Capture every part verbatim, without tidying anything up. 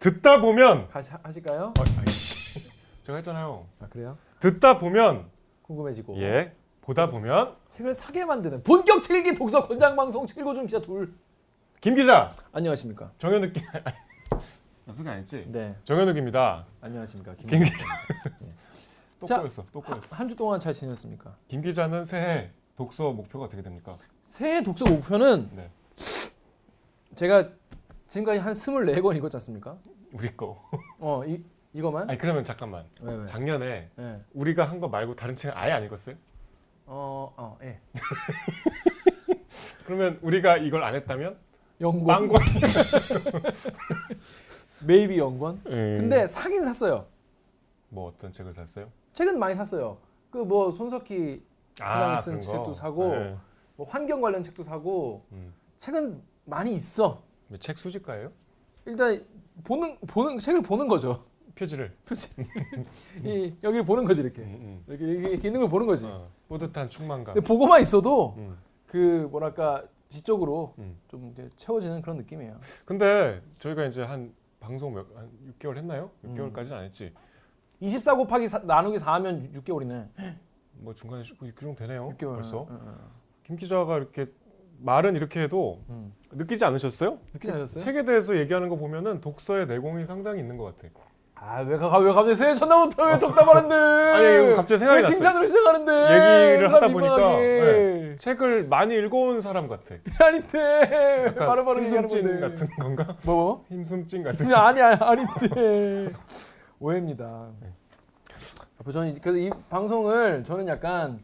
듣다 보면 하시, 하실까요? 아, 아이씨. 제가 했잖아요. 아, 그래요? 듣다 보면 궁금해지고, 예, 보다 보면 책을 사게 만드는 본격 칠기 독서 권장 방송 칠고준 기자 둘. 김 기자. 안녕하십니까? 정연욱 기. 나 소개 안 했지? 네. 정연욱입니다. 안녕하십니까? 김, 김 기자. 네. 또 꼬였어. 또 꼬였어. 한 주 동안 잘 지냈습니까? 김 기자는 새해 독서 목표가 어떻게 됩니까? 새해 독서 목표는, 네, 제가 지금까지 한 스물네 권 읽었지 않습니까? 우리 거. 어, 이 이거만? 아니 그러면 잠깐만. 왜, 왜? 작년에, 네, 우리가 한 거 말고 다른 책은 아예 안 읽었어요? 어, 어, 예. 그러면 우리가 이걸 안 했다면? 영권. 망권. 메이비 영권? 음. 근데 사긴 샀어요. 뭐 어떤 책을 샀어요? 책은 많이 샀어요. 그 뭐 손석희 사장이 쓴, 아, 책도 사고, 네, 뭐 환경 관련 책도 사고, 음, 책은 많이 있어. 책 수집가예요? 일단 보는 보는 책을 보는 거죠. 표지를. 표지. 이 여기를 보는 거지 이렇게. 음, 음. 이렇게, 이렇게 있는 걸 보는 거지. 어, 뿌듯한 충만감. 보고만 있어도, 음, 그 뭐랄까 지적으로, 음, 좀 이렇게 채워지는 그런 느낌이에요. 근데 저희가 이제 한 방송 몇, 한 육 개월 했나요? 육 개월까지는 안 했지. 이십사 곱하기 사, 나누기 사 하면 육 개월이네. 뭐 중간에 그 정도 되네요. 육 개월. 벌써. 응, 응. 김 기자가 이렇게 말은 이렇게 해도, 응, 느끼지 않으셨어요? 느끼지 않으셨어요? 책에 대해서 얘기하는 거 보면은 독서의 내공이 상당히 있는 것 같아요. 아, 왜, 가, 왜 갑자기 새해 첫날부터 왜 덕담하는데? 아니, 갑자기 생각이 났어요. 왜 칭찬으로 시작하는데? 얘기를 하다 보니까, 네, 책을 많이 읽어온 사람 같아. 아닌데. 바로바로 힘숨찐 같은 건가? 뭐? 힘숨찐 같은 거. 아니, 아니, 아닌데. 오해입니다. 네. 저는 그래서 이 방송을 저는 약간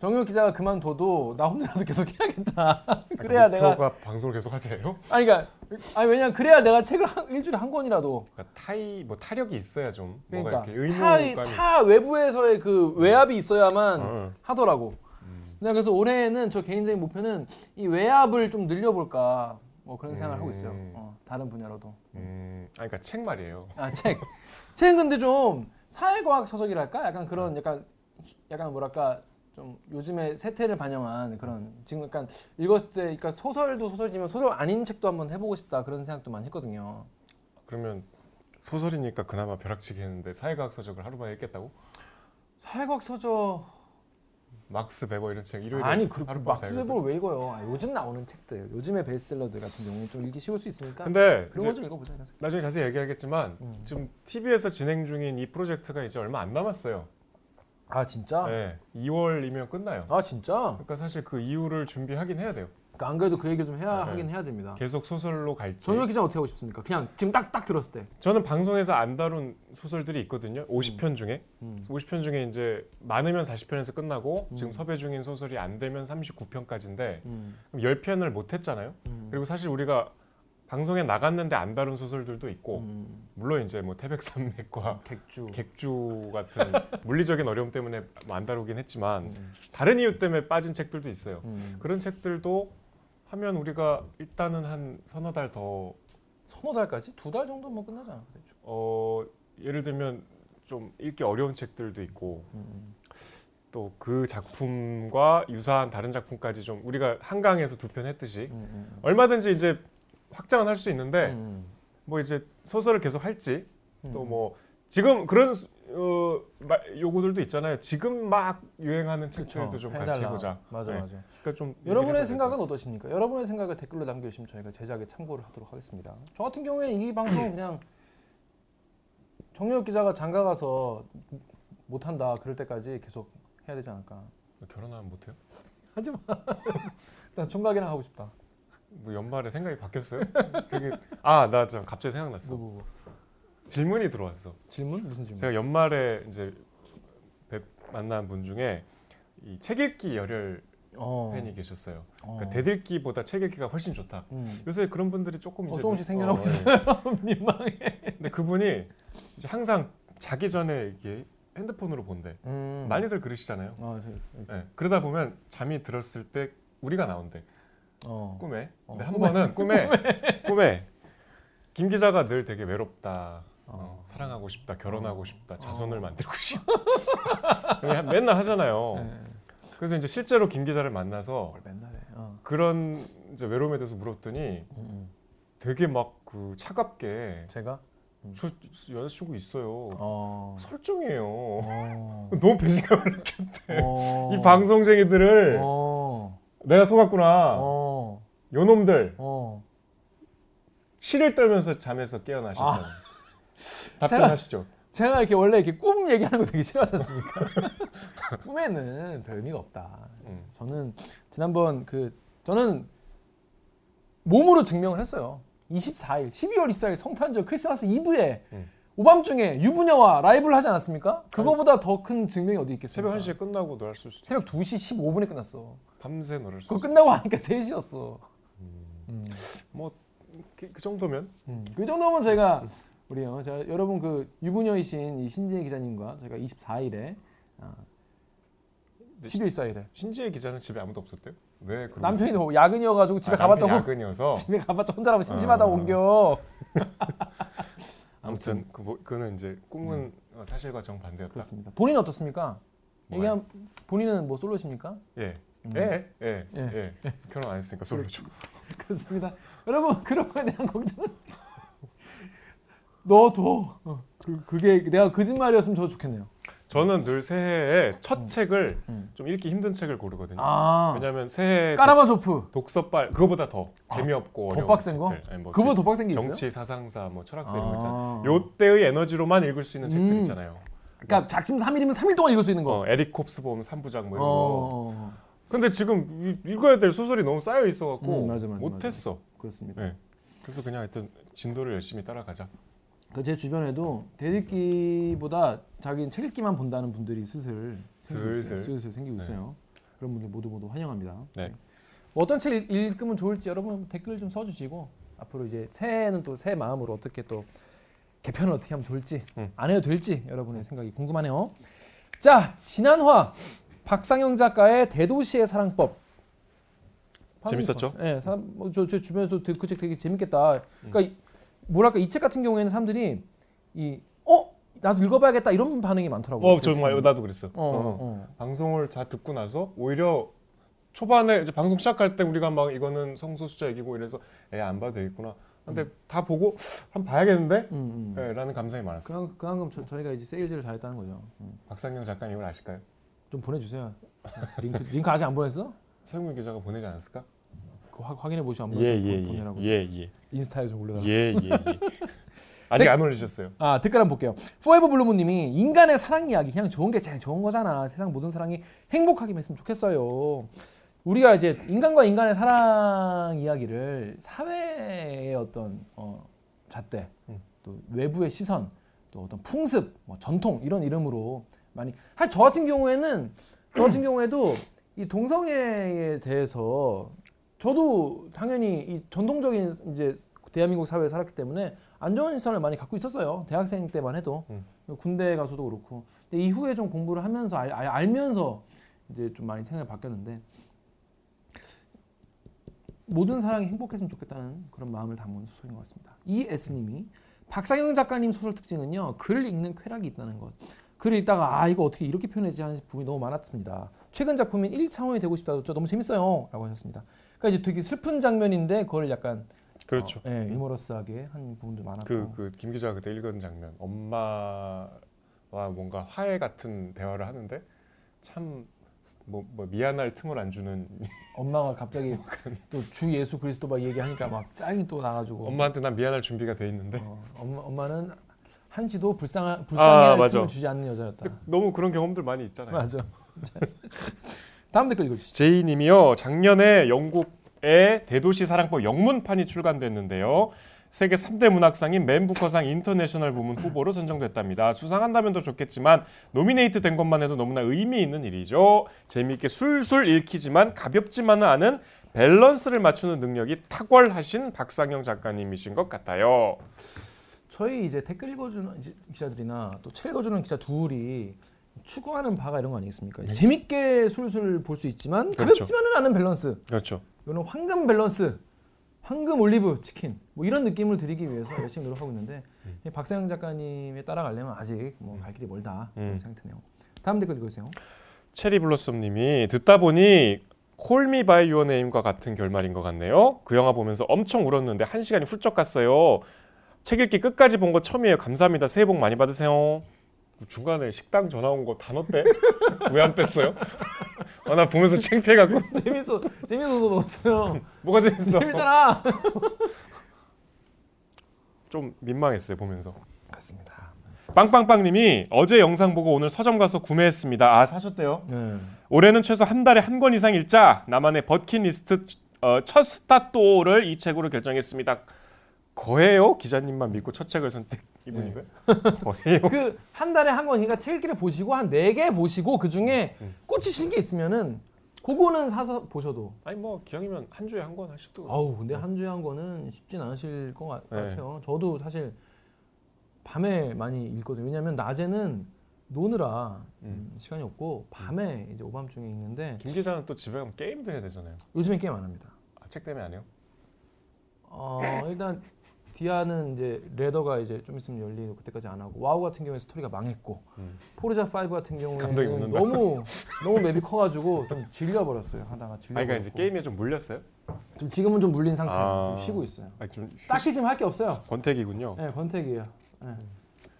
정연욱 기자가 그만둬도 나 혼자라도 계속 해야겠다. 그래야 아니, 내가 방송을 계속 하자예요? 아니 그러니까 아니 왜냐 그래야 내가 책을 한, 일주일에 한 권이라도 그러니까 타이 뭐 타력이 있어야 좀 그러니까 뭔가 이렇게 타, 타 외부에서의 그 외압이 있어야만, 어, 하더라고. 음. 그래서 올해는 저 개인적인 목표는 이 외압을 좀 늘려볼까 뭐 그런 생각을, 음, 하고 있어요. 어, 다른 분야로도. 음. 아 그러니까 책 말이에요. 아 책. 책은 근데 좀 사회과학 서적이랄까 약간 그런, 음, 약간 약간 뭐랄까. 좀 요즘에 세태를 반영한 그런 지금 약간 읽었을 때 그러니까 소설도 소설이지만 소설 아닌 책도 한번 해보고 싶다 그런 생각도 많이 했거든요. 그러면 소설이니까 그나마 벼락치기 했는데 사회과학 서적을 하루만에 읽겠다고? 사회과학 서적 막스 베버 이런 책 일요일에 아니 그, 막스 베버를 왜 읽어요? 아, 요즘 나오는 책들 요즘에 베스트셀러들 같은 경우는 좀 읽기 쉬울 수 있으니까 근데 그런 거 좀 읽어보자. 나중에 자세히 얘기하겠지만, 음, 지금 티비에서 진행 중인 이 프로젝트가 이제 얼마 안 남았어요. 아 진짜? 네, 이월이면 끝나요. 아 진짜? 그러니까 사실 그 이후를 준비하긴 해야 돼요. 그러니까 안 그래도 그 얘기를 좀 해야, 네, 하긴 해야 됩니다. 계속 소설로 갈지. 정연욱 기자는 어떻게 하고 싶습니까? 그냥 지금 딱 딱 들었을 때. 저는 방송에서 안 다룬 소설들이 있거든요. 오십 편 음. 중에. 음. 오십 편 중에 이제 많으면 사십 편에서 끝나고, 음, 지금 섭외 중인 소설이 안 되면 삼십구 편까지인데 음. 그럼 십 편을 못 했잖아요. 음. 그리고 사실 우리가 방송에 나갔는데 안 다룬 소설들도 있고, 음, 물론 이제 뭐 태백산맥과 객주, 객주 같은 물리적인 어려움 때문에 안 다루긴 했지만, 음, 다른 이유 때문에 빠진 책들도 있어요. 음. 그런 책들도 하면 우리가 일단은 한 서너 달 더, 서너 달까지? 두 달 정도면 끝나잖아. 어, 예를 들면 좀 읽기 어려운 책들도 있고, 음, 또 그 작품과 유사한 다른 작품까지 좀 우리가 한강에서 두 편 했듯이, 음, 음, 얼마든지 이제 확장은 할 수 있는데, 음, 뭐 이제 소설을 계속 할지, 음, 또 뭐 지금 그런, 어, 요구들도 있잖아요. 지금 막 유행하는 책들도 좀 해달라. 같이 보자. 맞아, 네. 맞아. 그러니까 좀 여러분의 생각은 될까요? 어떠십니까? 여러분의 생각을 댓글로 남겨주시면 저희가 제작에 참고를 하도록 하겠습니다. 저 같은 경우에 이 방송은 그냥 정연욱 기자가 장가가서 못한다 그럴 때까지 계속 해야 되지 않을까. 결혼하면 못해요? 하지마. 나 총각이랑 하고 싶다. 뭐 연말에 생각이 바뀌었어요? 되게 아, 나 좀 갑자기 생각났어. 뭐, 뭐, 뭐. 질문이 들어왔어. 질문? 무슨 질문? 제가 연말에 이제 뵙, 만난 분 중에 이 책 읽기 열혈, 어, 팬이 계셨어요. 어. 그러니까 대들기보다 책 읽기가 훨씬 좋다. 음. 요새 그런 분들이 조금 이제 어, 조금씩 생겨나고, 어, 있어요. 민망해. 근데 그분이 이제 항상 자기 전에 이게 핸드폰으로 본대. 음. 많이들 그러시잖아요. 아, 네. 그러다 보면 잠이 들었을 때 우리가 나온대. 어. 꿈에. 근데 어, 한 꿈에. 번은 꿈에, 꿈에 꿈에 김 기자가 늘 되게 외롭다, 어. 어, 사랑하고 싶다, 결혼하고 싶다, 자손을 어. 만들고 싶다. 맨날 하잖아요. 네. 그래서 이제 실제로 김 기자를 만나서 맨날 해. 어. 그런 이제 외로움에 대해서 물었더니, 음, 되게 막 그 차갑게 제가 저 여자친구 있어요. 어. 설정이에요. 어. 너무 배신감을 느꼈대. 어. 이 방송쟁이들을 어. 내가 속았구나. 어. 요 놈들 어. 시를 떨면서 잠에서 깨어나셨다. 아. 답변하시죠. 제가, 제가 이렇게 원래 이렇게 꿈 얘기하는 거 되게 싫어하지 않습니까? 꿈에는 별 의미가 없다. 음. 저는 지난번 그 저는 몸으로 증명을 했어요. 이십사일, 십이월 이십사일 성탄절 크리스마스 이브에 음. 오밤중에 유부녀와 라이브를 하지 않았습니까? 그거보다 더 큰 증명이 어디 있겠습니까? 새벽 한시에 끝나고 노래 쓸 수도 새벽 두시 십오분에 끝났어. 밤새 노래 쓸 수 있어. 그거 끝나고 하니까 세시였어. 음. 음. 뭐 그 정도면? 음. 그 정도면 저희가 우리요. 제가 여러분 그 유부녀이신 이 신지혜 기자님과 저희가 이십사일에 어, 십이월 이십사일에 신지혜 기자는 집에 아무도 없었대요? 왜 남편이 뭐 야근이어가지고 집에 아, 가봤자 야근이어서 집에 가봤자 혼자라고 심심하다 아, 옮겨. 아무튼 그 뭐, 그거는 이제 꿈은 네. 사실과 정반대였다. 그렇습니다. 본인은 어떻습니까? 얘기한 본인은 뭐 솔로십니까? 예. 예예예 음. 예, 예, 예. 예. 결혼 안 했으니까 솔로죠. 그렇습니다. 여러분 그런 거에 대한 걱정은 너도 어, 그, 그게 내가 거짓말이었으면 저 좋겠네요. 저는 늘 새해에 첫 음. 책을 음. 좀 읽기 힘든 책을 고르거든요. 아 왜냐하면 새해 까라마조프 독서빨 그거보다 더 아, 재미없고 더 빡센 거? 아니, 뭐 그거보다 더 빡센 게 있어요? 정치, 사상사, 뭐 철학사 아 이런 거 있잖아요. 요때의 에너지로만 읽을 수 있는 음. 책들 있잖아요. 그러니까 뭐. 작심 삼일이면 삼일 동안 읽을 수 있는 거. 어, 에릭 홉스봄 삼부작 뭐 이런 어. 거. 근데 지금 읽어야 될 소설이 너무 쌓여 있어갖고 음, 못했어. 그렇습니다. 네. 그래서 그냥 하여튼 진도를 열심히 따라가자. 제 주변에도 대읽기보다 자기는 책 읽기만 본다는 분들이 슬슬 생기고 슬슬, 있어요. 슬슬 생기고 네. 있어요. 그런 분들 모두 모두 환영합니다. 네. 네. 뭐 어떤 책 읽으면 좋을지 여러분 댓글 좀 써주시고 앞으로 이제 새해는 또 새 마음으로 어떻게 또 개편을 어떻게 하면 좋을지 음. 안 해도 될지 여러분의 생각이 궁금하네요. 자 지난화 박상영 작가의 대도시의 사랑법 재밌었죠? 예, 네, 뭐 저 제 주변에서 그 책 되게 재밌겠다. 그러니까 음. 뭐랄까 이 책 같은 경우에는 사람들이 이 어? 나도 읽어봐야겠다 이런 반응이 많더라고요. 어 정말 나도 그랬어. 어, 어. 어. 방송을 다 듣고 나서 오히려 초반에 이제 방송 시작할 때 우리가 막 이거는 성소수자 얘기고 이래서 에 안 봐도 되겠구나. 근데 음. 다 보고 한번 봐야겠는데? 음, 음. 에, 라는 감상이 많았어. 그, 한, 그 한금 저, 저희가 이제 세일즈를 잘했다는 거죠. 음. 박상영 작가님을 아실까요? 좀 보내주세요. 링크, 링크 아직 안 보냈어? 서영민 기자가 보내지 않았을까? 확인해 보시고 한번 예, 예, 보내라고 예, 예. 인스타에 좀 올려달라고 예, 예, 예. 아직 안 올리셨어요? 아 댓글 한번 볼게요. 포에버 블루문님이 인간의 사랑 이야기 그냥 좋은 게 제일 좋은 거잖아. 세상 모든 사랑이 행복하기만 했으면 좋겠어요. 우리가 이제 인간과 인간의 사랑 이야기를 사회의 어떤 어, 잣대, 음. 또 외부의 시선, 또 어떤 풍습, 뭐 전통 이런 이름으로 많이. 한 저 같은 경우에는 저 같은 경우에도 이 동성애에 대해서 저도 당연히 이 전통적인 이제 대한민국 사회에 살았기 때문에 안 좋은 시선을 많이 갖고 있었어요. 대학생 때만 해도 음. 군대에 가서도 그렇고. 근데 이후에 좀 공부를 하면서 알, 알, 알면서 이제 좀 많이 생각이 바뀌었는데 모든 사랑이 행복했으면 좋겠다는 그런 마음을 담은 소설인 것 같습니다. 이에스님이 박상영 작가님 소설 특징은요 글을 읽는 쾌락이 있다는 것. 글을 읽다가 아 이거 어떻게 이렇게 표현했지 하는 부분이 너무 많았습니다. 최근 작품인 일차원이 되고 싶다도 저 너무 재밌어요 라고 하셨습니다. 그러니까 이제 되게 슬픈 장면인데 그걸 약간 그렇죠. 어, 예, 유머러스하게 한 부분도 많았고 그, 그 김 기자가 그때 읽은 장면 엄마와 뭔가 화해 같은 대화를 하는데 참 뭐 뭐 미안할 틈을 안 주는 엄마가 갑자기 또 주 예수 그리스도 막 얘기하니까 막 짱이 또 나가지고 엄마한테 난 미안할 준비가 돼 있는데 어, 엄마, 엄마는 한시도 불쌍한 불쌍한 아, 틈을 주지 않는 여자였다. 너무 그런 경험들 많이 있잖아요. 맞아. 다음 댓글 읽어주시죠. 제이님이요. 작년에 영국의 대도시 사랑법 영문판이 출간됐는데요. 세계 삼대 문학상인 맨부커상 인터내셔널 부문 후보로 선정됐답니다. 수상한다면 더 좋겠지만 노미네이트 된 것만 해도 너무나 의미 있는 일이죠. 재미있게 술술 읽히지만 가볍지만은 않은 밸런스를 맞추는 능력이 탁월하신 박상영 작가님이신 것 같아요. 저희 이제 댓글 읽어주는 기자들이나 또 책 읽어주는 기자 둘이 추구하는 바가 이런 거 아니겠습니까? 네. 재밌게 술술 볼 수 있지만 가볍지만은 그렇죠. 않은 밸런스. 그렇죠. 이거는 황금 밸런스, 황금 올리브 치킨 뭐 이런 느낌을 드리기 위해서 열심히 노력하고 있는데 음. 박상영 작가님에 따라가려면 아직 뭐 갈 길이 멀다 음. 그런 상태네요. 다음 댓글 읽어주세요. 체리블러썸님이 듣다 보니 콜미 바이 유어 네임과 같은 결말인 것 같네요. 그 영화 보면서 엄청 울었는데 한 시간이 훌쩍 갔어요. 책 읽기 끝까지 본 거 처음이에요. 감사합니다. 새해 복 많이 받으세요. 중간에 식당 전화 온 거 단어 때? 왜 안 뺐어요? 아, 나 보면서 창피해갖고. 재밌어, 재밌어서 넣었어요. 뭐가 재밌어? 재밌잖아. 좀 민망했어요 보면서. 그렇습니다. 빵빵빵님이 어제 영상 보고 오늘 서점 가서 구매했습니다. 아, 사셨대요? 네. 올해는 최소 한 달에 한 권 이상 읽자. 나만의 버킷리스트 어, 첫 스타트를 이 책으로 결정했습니다. 거예요? 기자님만 믿고 첫 책을 선택. 이분이고요. 네. 거예요. 그 한 달에 한 권, 그러니까 책 읽기를 보시고 한 네 개 보시고 그 중에 음, 음. 꽂히신 게 있으면은 그거는 사서 보셔도. 아니 뭐 기왕이면 한 주에 한 권 하셔도. 아우 근데 한 주에 한 권은 쉽진 않으실 것 같, 네. 같아요. 저도 사실 밤에 많이 읽거든요. 왜냐면 낮에는 노느라 음. 시간이 없고 밤에 이제 오밤중에 읽는데. 김 기자는 또 집에 가면 게임도 해야 되잖아요. 요즘엔 게임 안 합니다. 아, 책 때문에 안 해요? 어 일단 디아는 이제 레더가 이제 좀 있으면 열리고 그때까지 안 하고, 와우 같은 경우에 스토리가 망했고 음. 포르자 파이브 같은 경우에는 너무 너무 맵이 커가지고 좀 질려버렸어요. 하다가 질려. 아, 그러니까 이제 게임에 좀 물렸어요? 좀 지금은 좀 물린 상태. 아... 좀 쉬고 있어요. 아니, 좀 쉬... 딱히 지금 할 게 없어요. 권태기군요. 네, 권태기예요. 네.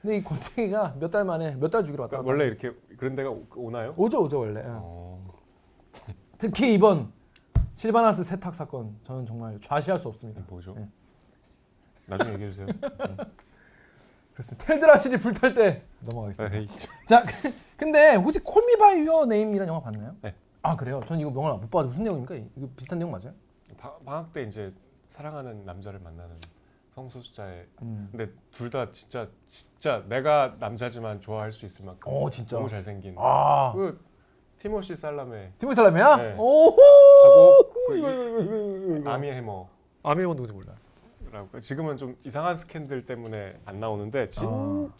근데 이 권태기가 몇 달 만에 몇 달 주기로 왔다. 그러니까 원래 이렇게 그런 데가 오나요? 오죠, 오죠 원래. 어... 특히 이번 실바나스 세탁 사건 저는 정말 좌시할 수 없습니다. 뭐죠? 네. 나중에 얘기해 주세요. 응. 그렇습니다. 텔드라실이 불탈 때 넘어가겠습니다. 에이. 자, 근데 혹시 콜미 바이 유어 네임이라는 영화 봤나요? 네. 아 그래요? 전 이거 영화를 못 봤는데 무슨 내용입니까? 이거 비슷한 내용 맞아요? 바, 방학 때 이제 사랑하는 남자를 만나는 성소수자의 음. 근데 둘 다 진짜 진짜 내가 남자지만 좋아할 수 있을 만큼 오, 진짜? 너무 잘생긴. 아. 그 티모시 샬라메. 티모시 샬라메야? 네. 오호. 하고 그 아미 해머. 아미 해머 누군지 몰라. 지금은 좀 이상한 스캔들 때문에 안 나오는데 진짜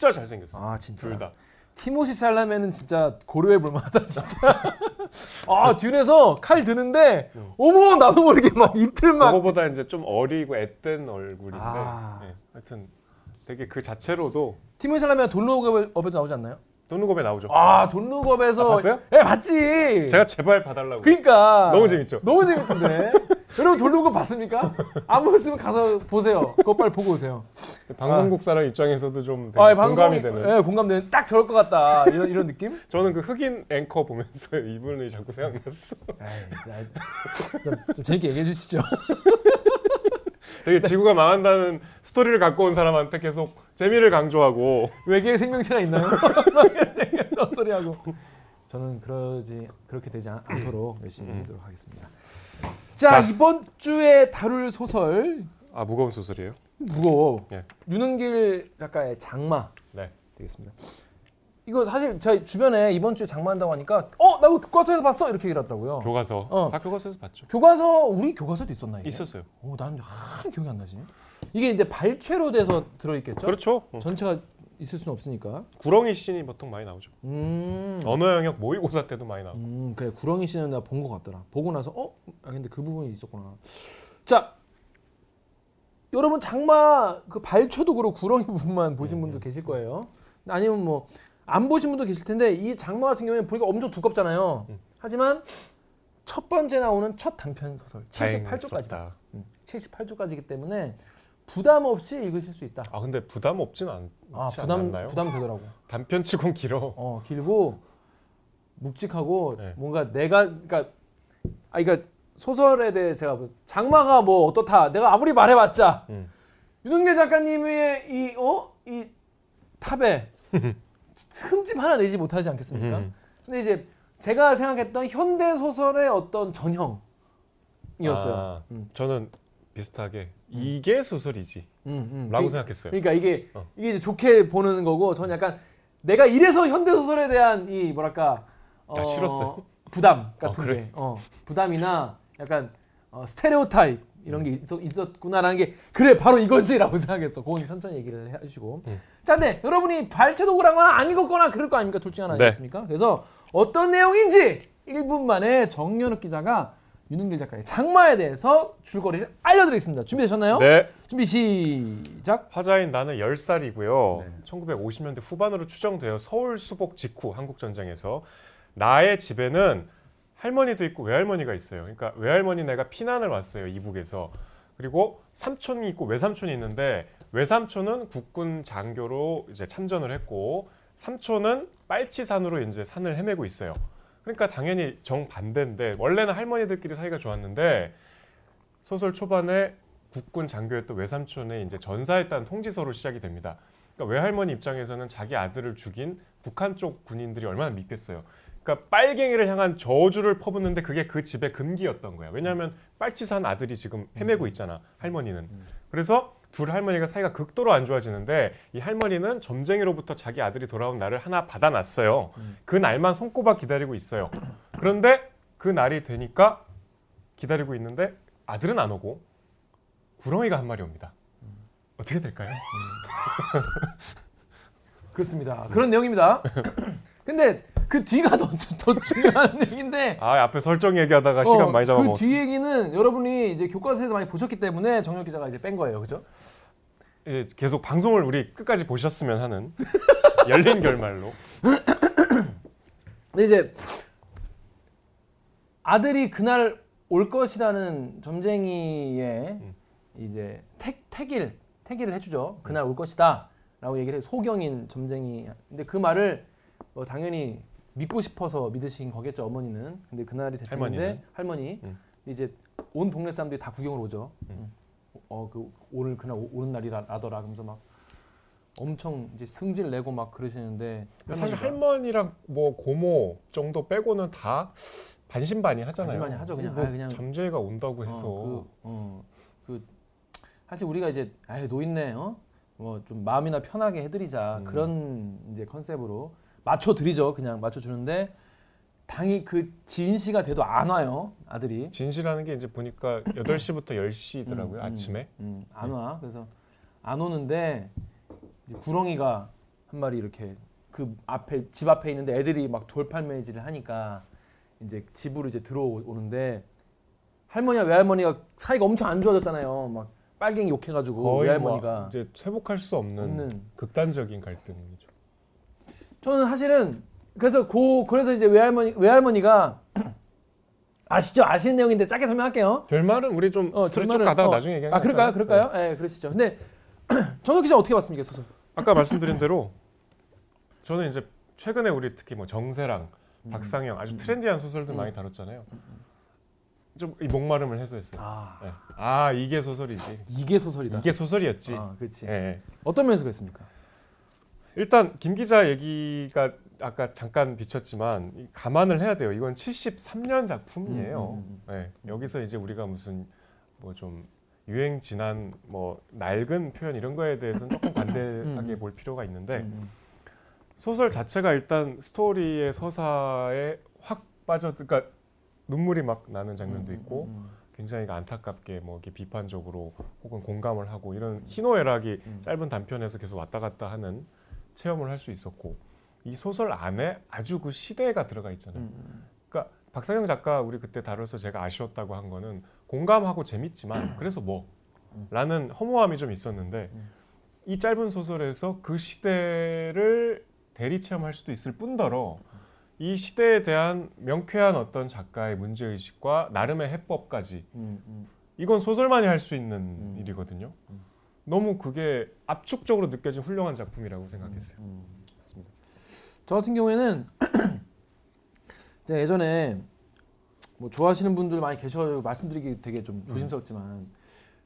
아. 잘생겼어요. 아, 진짜? 둘 다. 티모시 샬라메는 진짜 고려해 볼 만하다 진짜. 아, 듄에서 칼 드는데 응. 어머 나도 모르게 막 입틀 막. 그거보다 이제 좀 어리고 앳된 얼굴인데 아. 네. 하여튼 되게 그 자체로도. 티모시 샬라메가 돈룩업에도 나오지 않나요? 돈룩업에 나오죠. 아, 돈룩업에서. 아, 봤어요? 예, 네, 봤지. 제가 제발 봐달라고. 그러니까. 너무 재밌죠? 너무 재밌던데. 여러분 돌로그 봤습니까? 안 보셨으면 가서 보세요. 그거 빨리 보고 오세요. 방송국 사람 입장에서도 좀 되게 아, 공감이 방송이, 되는. 예, 공감되는. 딱 저럴 것 같다. 이런 이런 느낌? 저는 그 흑인 앵커 보면서 이분이 자꾸 생각났어. 에이, 좀, 좀 재밌게 얘기해 주시죠. 되게 지구가 망한다는 스토리를 갖고 온 사람한테 계속 재미를 강조하고 외계의 생명체가 있나요? 헛소리하고. 저는 그러지 그렇게 되지 않도록 열심히 음. 해보도록 하겠습니다. 자, 자 이번 주에 다룰 소설. 아, 무거운 소설이에요? 무거워. 예. 윤흥길 작가의 장마. 네. 되겠습니다. 이거 사실 저희 주변에 이번 주에 장마한다고 하니까 어, 나 이거 교과서에서 봤어 이렇게 얘기를 하더라고요. 교과서. 어. 다 교과서에서 봤죠. 교과서 우리 교과서도 있었나 이게? 있었어요. 오, 난 하, 기억이 안 나지. 이게 이제 발췌로 돼서 들어있겠죠? 그렇죠. 어. 전체가 있을 수는 없으니까. 구렁이 씬이 보통 많이 나오죠. 음. 언어 영역 모의고사 때도 많이 나오고. 음, 그래, 구렁이 씬은 내가 본 것 같더라. 보고 나서 어? 아, 근데 그 부분이 있었구나. 자, 여러분 장마 그 발췌도 그렇고 구렁이 부분만 보신 음. 분도 계실 거예요. 아니면 뭐 안 보신 분도 계실 텐데 이 장마 같은 경우에는 보니까 엄청 두껍잖아요. 음. 하지만 첫 번째 나오는 첫 단편 소설 칠십팔 조까지다. 음. 칠십팔 조까지이기 때문에 부담 없이 읽으실 수 있다. 아 근데 부담 없진 않, 아, 부담, 않았나요? 부담 되더라고. 단편치곤 길어. 어 길고 묵직하고 네. 뭔가 내가 그러니까 아 그러니까 소설에 대해 제가 장마가 뭐 어떻다 내가 아무리 말해봤자 음. 윤흥길 작가님의 이 어? 이 탑에 흠집 하나 내지 못하지 않겠습니까? 음. 근데 이제 제가 생각했던 현대 소설의 어떤 전형이었어요. 아, 음. 저는 비슷하게. 이게 소설이지 음, 음. 라고 그, 생각했어요. 그러니까 이게, 어. 이게 이제 좋게 보는 거고 저는 약간 내가 이래서 현대소설에 대한 이 뭐랄까 어, 나 싫었어요. 부담 같은 어, 그래. 게 어, 부담이나 약간 어, 스테레오타입 이런 게 있었, 있었구나라는 게 그래 바로 이거지 라고 생각했어. 그건 천천히 얘기를 해주시고 음. 자 근데 여러분이 발췌도구랑은 안 읽었거나 그럴 거 아닙니까? 둘 중에 하나 아니겠습니까? 네. 그래서 어떤 내용인지 일 분 만에 정연욱 기자가 윤흥길 작가의 장마에 대해서 줄거리를 알려드리겠습니다. 준비되셨나요? 네. 준비 시작! 화자인 나는 열 살이고요. 네. 천구백오십 년대 후반으로 추정되어 서울 수복 직후 한국전쟁에서 나의 집에는 할머니도 있고 외할머니가 있어요. 그러니까 외할머니네가 피난을 왔어요. 이북에서. 그리고 삼촌이 있고 외삼촌이 있는데 외삼촌은 국군 장교로 이제 참전을 했고 삼촌은 빨치산으로 이제 산을 헤매고 있어요. 그러니까 당연히 정반대인데 원래는 할머니들끼리 사이가 좋았는데 소설 초반에 국군 장교였던 외삼촌의 이제 전사에 따른 통지서로 시작이 됩니다. 그러니까 외할머니 입장에서는 자기 아들을 죽인 북한 쪽 군인들이 얼마나 믿겠어요. 그러니까 빨갱이를 향한 저주를 퍼붓는데 그게 그 집의 금기였던 거야. 왜냐하면 빨치산 아들이 지금 헤매고 있잖아, 할머니는. 그래서 둘 할머니가 사이가 극도로 안 좋아지는데 이 할머니는 점쟁이로부터 자기 아들이 돌아온 날을 하나 받아놨어요. 그 날만 손꼽아 기다리고 있어요. 그런데 그 날이 되니까 기다리고 있는데 아들은 안 오고 구렁이가 한 마리 옵니다. 어떻게 될까요? 그렇습니다. 그런 내용입니다. 근데 그 뒤가 더, 더 중요한 얘기인데. 아, 앞에 설정 얘기하다가 어, 시간 많이 잡아먹었어요. 그 뒤 얘기는 여러분이 이제 교과서에서 많이 보셨기 때문에 정연욱 기자가 이제 뺀 거예요, 그죠? 이제 계속 방송을 우리 끝까지 보셨으면 하는 열린 결말로. 근데 이제 아들이 그날 올 것이라는 점쟁이의 음. 이제 택 택일 택일을 해주죠. 그날 올 것이다라고 얘기를 해. 소경인 점쟁이. 근데 그 말을 뭐 당연히 믿고 싶어서 믿으신 거겠죠, 어머니는. 근데 그날이 됐는데 할머니. 음. 근데 이제 온 동네 사람들이 다 구경을 오죠. 음. 어 그 오늘 그날 오, 오는 날이라더라. 그러면서 막 엄청 이제 승질 내고 막 그러시는데 사실 할머니랑 뭐 고모 정도 빼고는 다 반신반의 하잖아요. 반신반의 하죠. 그냥 뭐 아, 그냥 잠재가 온다고 해서. 어, 그, 어. 그 사실 우리가 이제 아유 노인네 어? 뭐 좀 마음이나 편하게 해드리자 음. 그런 이제 컨셉으로 맞춰드리죠. 그냥 맞춰주는데 당이 그 지인씨가 돼도 안 와요, 아들이. 지인씨라는 게 이제 보니까 여덟 시부터 열 시더라고요. 음, 아침에 음, 안 와. 그래서 안 오는데 이제 구렁이가 한 마리 이렇게 그 앞에 집 앞에 있는데 애들이 막 돌팔매질을 하니까 이제 집으로 이제 들어오는데 할머니와 외할머니가 사이가 엄청 안 좋아졌잖아요. 막 빨갱이 욕해가지고 외할머니가 이제 회복할 수 없는, 없는 극단적인 갈등이죠. 저는 사실은 그래서 고 그래서 이제 외할머니 외할머니가 아시죠? 아시는 내용인데 짧게 설명할게요. 결말은 우리 좀 어, 스트레스 가다가 어, 나중에 얘기하는 아 그럴까요? 거잖아요. 그럴까요? 예, 네. 네, 그러시죠. 근데 정연욱 기자 어떻게 봤습니까, 소설? 아까 말씀드린 대로 저는 이제 최근에 우리 특히 뭐 정세랑, 음. 박상영 아주 트렌디한 소설들 음. 많이 다뤘잖아요. 좀 이 목마름을 해소했어요. 아. 네. 아 이게 소설이지. 이게 소설이다. 이게 소설이었지. 아, 그렇지. 네. 어떤 면에서 그랬습니까? 일단 김 기자 얘기가 아까 잠깐 비쳤지만 감안을 해야 돼요. 이건 칠십삼 년 작품이에요. 음, 음, 음. 네. 여기서 이제 우리가 무슨 뭐 좀 유행 지난 뭐 낡은 표현 이런 거에 대해서는 조금 관대하게 음. 볼 필요가 있는데 음. 소설 자체가 일단 스토리의 서사에 확 빠져, 그러니까 눈물이 막 나는 장면도 있고. 음, 음, 음. 굉장히 안타깝게 뭐 이렇게 비판적으로 혹은 공감을 하고 이런 희노애락이 음. 짧은 단편에서 계속 왔다 갔다 하는 체험을 할 수 있었고 이 소설 안에 아주 그 시대가 들어가 있잖아요. 음. 그러니까 박상영 작가 우리 그때 다뤄서 제가 아쉬웠다고 한 거는 공감하고 재밌지만 그래서 뭐? 라는 허무함이 좀 있었는데 이 짧은 소설에서 그 시대를 대리 체험할 수도 있을 뿐더러 이 시대에 대한 명쾌한 어떤 작가의 문제의식과 나름의 해법까지 음, 음. 이건 소설만이 할 수 있는 음. 일이거든요. 음. 너무 그게 압축적으로 느껴진 훌륭한 작품이라고 생각했어요. 음, 음. 맞습니다. 저 같은 경우에는 제가 예전에 뭐 좋아하시는 분들 많이 계셔서 말씀드리기 되게 좀 조심스럽지만 음.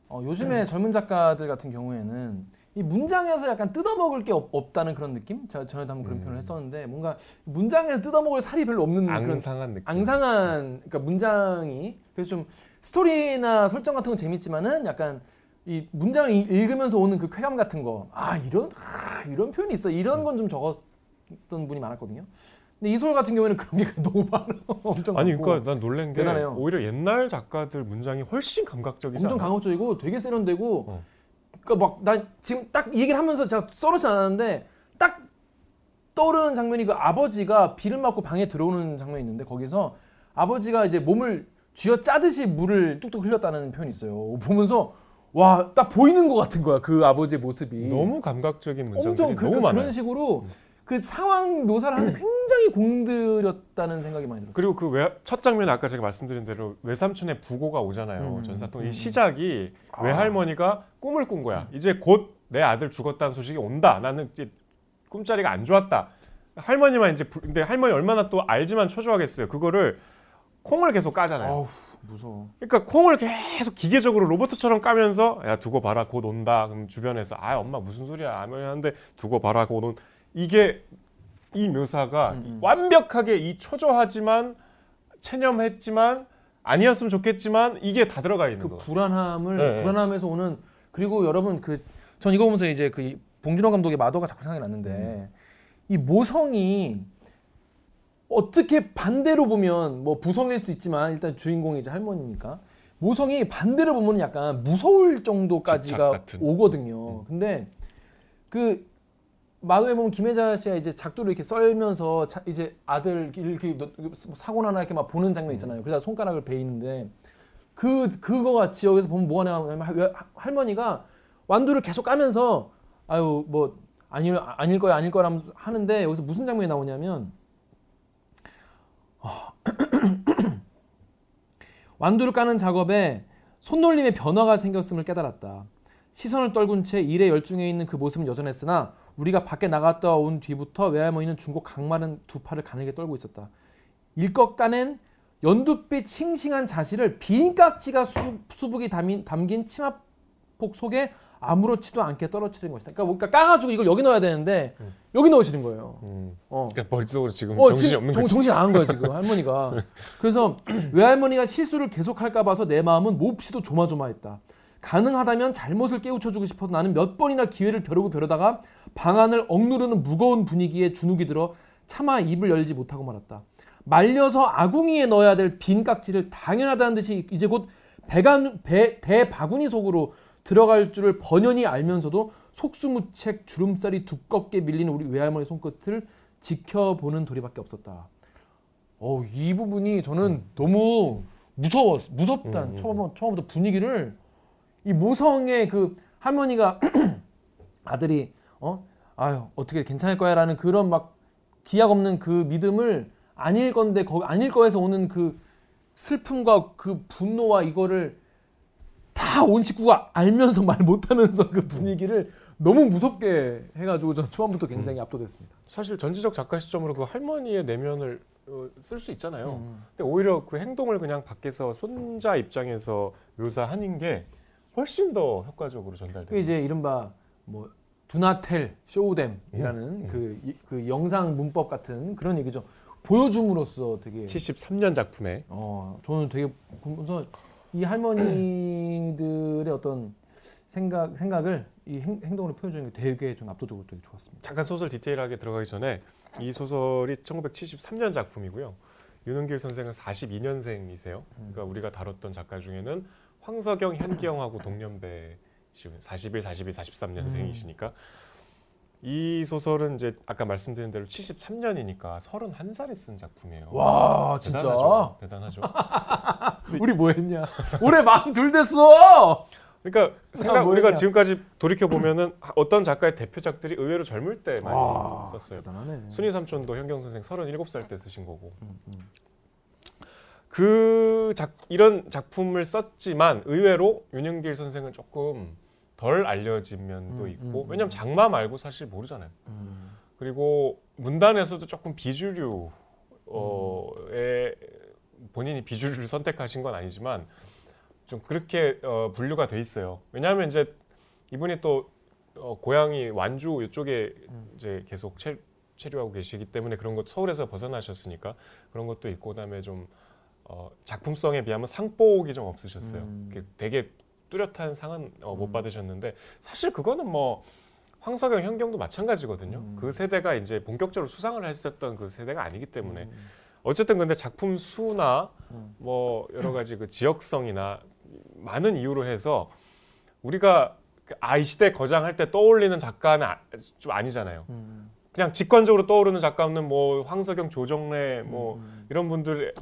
어, 요즘에 음. 젊은 작가들 같은 경우에는 이 문장에서 약간 뜯어먹을 게 없, 없다는 그런 느낌? 제가 전에도 한번 그런 음. 표현을 했었는데 뭔가 문장에서 뜯어먹을 살이 별로 없는 앙상한 그런 느낌. 앙상한 그러니까 문장이 그래서 좀 스토리나 설정 같은 건 재밌지만은 약간 이 문장을 읽으면서 오는 그 쾌감 같은 거. 아 이런 아, 이런 표현이 있어. 이런 건 좀 적었던 분이 많았거든요. 근데 이 소설 같은 경우에는 그런 게 너무 많아. 엄청 아니 그러니까 난 놀란 게 대단해요. 오히려 옛날 작가들 문장이 훨씬 감각적이잖아. 엄청 감각적이고 되게 세련되고. 어. 그러니까 막 나 지금 딱 이 얘기를 하면서 제가 써놓지 않았는데 딱 떠오르는 장면이 그 아버지가 비를 맞고 방에 들어오는 장면이 있는데 거기서 아버지가 이제 몸을 쥐어 짜듯이 물을 뚝뚝 흘렸다는 표현이 있어요. 보면서 와 딱 보이는 것 같은 거야. 그 아버지의 모습이 너무 감각적인 문장들이 엄청 그, 너무 많아요. 그런 식으로 그 상황 묘사를 하는데 굉장히 공들였다는 생각이 많이 들었어요. 그리고 그 첫 장면에 아까 제가 말씀드린 대로 외삼촌의 부고가 오잖아요. 음, 전사통. 음, 이 시작이 아. 외할머니가 꿈을 꾼 거야. 이제 곧 내 아들 죽었다는 소식이 온다. 나는 이제 꿈자리가 안 좋았다. 할머니만 이제 근데 할머니 얼마나 또 알지만 초조하겠어요. 그거를 콩을 계속 까잖아요. 어후, 무서워. 그러니까 콩을 계속 기계적으로 로봇처럼 까면서 야 두고 봐라 곧 온다. 그럼 주변에서 아 엄마 무슨 소리야 안 하는데 두고 봐라 곧 온. 이게 이 묘사가 음, 음. 완벽하게 이 초조하지만 체념했지만 아니었으면 좋겠지만 이게 다 들어가 있는 그 거. 그 불안함을 네. 불안함에서 오는 그리고 여러분 그 전 이거 보면서 이제 그 봉준호 감독의 마더가 자꾸 생각이 났는데 음. 이 모성이 어떻게 반대로 보면 뭐 부성일 수도 있지만 일단 주인공이 이제 할머니니까 모성이 반대로 보면 약간 무서울 정도까지가 오거든요. 음. 근데 그 마더에 보면 김혜자 씨가 이제 작두를 이렇게 썰면서 자, 이제 아들 이렇게 사고 나나 이렇게 막 보는 장면 있잖아요. 그래서 손가락을 베이는데 그 그거가 지역에서 보면 뭐가 나오냐면 할머니가 완두를 계속 까면서 아유 뭐 아닐 아닐 거야 아닐 거라 하는데 여기서 무슨 장면이 나오냐면 어, 완두를 까는 작업에 손놀림의 변화가 생겼음을 깨달았다. 시선을 떨군 채 일에 열중해 있는 그 모습은 여전했으나 우리가 밖에 나갔다 온 뒤부터 외할머니는 중고 강마른 두 팔을 가늘게 떨고 있었다. 일껏 까낸 연두빛 싱싱한 자시를 빈 깍지가 수북, 수북이 담인, 담긴 치마폭 속에 아무렇지도 않게 떨어뜨린 것이다. 그러니까 까가지고 이걸 여기 넣어야 되는데 음. 여기 넣으시는 거예요. 음. 어. 그러니까 머릿속으로 지금 어, 정신이 없는 정, 거지. 정신 나간 거야 지금 할머니가. 그래서 외할머니가 실수를 계속할까 봐서 내 마음은 몹시도 조마조마했다. 가능하다면 잘못을 깨우쳐주고 싶어서 나는 몇 번이나 기회를 벼르고 벼르다가 방안을 억누르는 무거운 분위기에 주눅이 들어 차마 입을 열지 못하고 말았다. 말려서 아궁이에 넣어야 될 빈 깍지를 당연하다는 듯이 이제 곧 배간, 배, 대바구니 속으로 들어갈 줄을 번연히 알면서도 속수무책 주름살이 두껍게 밀리는 우리 외할머니 손끝을 지켜보는 도리밖에 없었다. 어우, 이 부분이 저는 음. 너무 무서워, 무섭다는 음, 음. 처음, 처음부터 분위기를 이 모성의 그 할머니가 아들이 어 아유 어떻게 괜찮을 거야라는 그런 막 기약 없는 그 믿음을 아닐 건데 거기 아닐 거에서 오는 그 슬픔과 그 분노와 이거를 다 온 식구가 알면서 말 못하면서 그 분위기를 너무 무섭게 해가지고 전 초반부터 굉장히 음. 압도됐습니다. 사실 전지적 작가 시점으로 그 할머니의 내면을 쓸 수 있잖아요. 음. 근데 오히려 그 행동을 그냥 밖에서 손자 입장에서 묘사하는 게 훨씬 더 효과적으로 전달돼요. 이제 이른바 뭐 Do not tell, show them이라는 음, 음. 그, 그 영상 문법 같은 그런 얘기죠. 보여줌으로써 되게 칠십삼 년 작품에 어, 저는 되게 보면서 이 할머니들의 어떤 생각, 생각을 이 행, 행동으로 표현해주는 게 되게 좀 압도적으로 되게 좋았습니다. 잠깐 소설 디테일하게 들어가기 전에 이 소설이 천구백칠십삼 년 작품이고요. 윤흥길 선생은 사십이 년생이세요. 그러니까 우리가 다뤘던 작가 중에는 황석영, 현기영하고 동년배시고 사십일, 사십이, 사십삼 년생이시니까 이 소설은 이제 아까 말씀드린 대로 칠십삼 년이니까 서른한 살에 쓴 작품이에요. 와 대단하죠? 진짜 대단하죠. 우리 뭐 했냐? 올해 마흔둘 됐어. 그러니까 생각 뭐 우리가 했냐? 지금까지 돌이켜 보면은 어떤 작가의 대표작들이 의외로 젊을 때 많이 와, 썼어요. 대단하네. 순이 삼촌도 현경 선생 서른일곱 살 때 쓰신 거고. 음, 음. 그 작, 이런 작품을 썼지만 의외로 윤흥길 선생은 조금 덜 알려진 면도 음, 있고 음, 왜냐면 장마 말고 사실 모르잖아요. 음. 그리고 문단에서도 조금 비주류 어, 음. 에, 본인이 비주류를 선택하신 건 아니지만 좀 그렇게 어, 분류가 돼 있어요. 왜냐하면 이제 이분이 또 어, 고향이 완주 이쪽에 음. 이제 계속 체, 체류하고 계시기 때문에 그런 것 서울에서 벗어나셨으니까 그런 것도 있고 그다음에 좀 어, 작품성에 비하면 상복이 좀 없으셨어요. 음. 되게 뚜렷한 상은 어, 못 음. 받으셨는데 사실 그거는 뭐 황석영, 현경도 마찬가지거든요. 음. 그 세대가 이제 본격적으로 수상을 했었던 그 세대가 아니기 때문에 음. 어쨌든 근데 작품 수나 음. 뭐 여러 가지 그 지역성이나 많은 이유로 해서 우리가 아 이 시대 거장할 때 떠올리는 작가는 아, 좀 아니잖아요. 음. 그냥 직관적으로 떠오르는 작가는 뭐 황석영, 조정래 뭐 음. 이런 분들의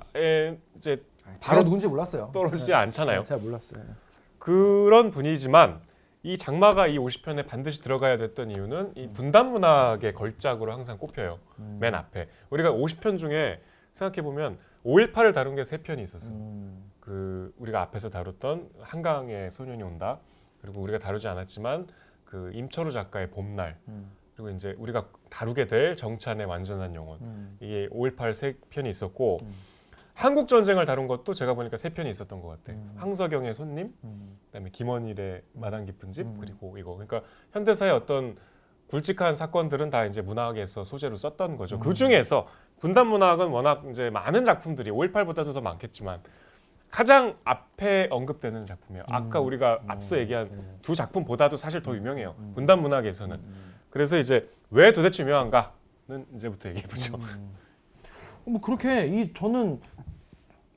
이제 바로 누군지 몰랐어요. 떨어지지 제가, 않잖아요. 잘 몰랐어요. 그런 분이지만 이 장마가 이 오십 편에 반드시 들어가야 됐던 이유는 이 분단 문학의 걸작으로 항상 꼽혀요. 음. 맨 앞에 우리가 오십 편 중에 생각해 보면 오일팔을 다룬 게 세 편이 있었어요. 음. 그 우리가 앞에서 다뤘던 한강에 소년이 온다. 그리고 우리가 다루지 않았지만 그 임철우 작가의 봄날, 음. 그리고 이제 우리가 다루게 될 정찬의 완전한 영혼, 음. 이게 오일팔 세 편이 있었고 음. 한국 전쟁을 다룬 것도 제가 보니까 세 편이 있었던 것 같아요. 음. 황석영의 손님, 음. 그다음에 김원일의 마당 깊은 집, 음. 그리고 이거. 그러니까 현대사의 어떤 굵직한 사건들은 다 이제 문학에서 소재로 썼던 거죠. 음. 그 중에서 분단 문학은 워낙 이제 많은 작품들이 오일팔보다도 더 많겠지만 가장 앞에 언급되는 작품이에요. 아까 음. 우리가 앞서 얘기한 음. 두 작품보다도 사실 더 유명해요. 음. 분단 문학에서는. 음. 그래서 이제 왜 도대체 유명한가는 이제부터 얘기해 보죠. 음. 뭐 그렇게 이 저는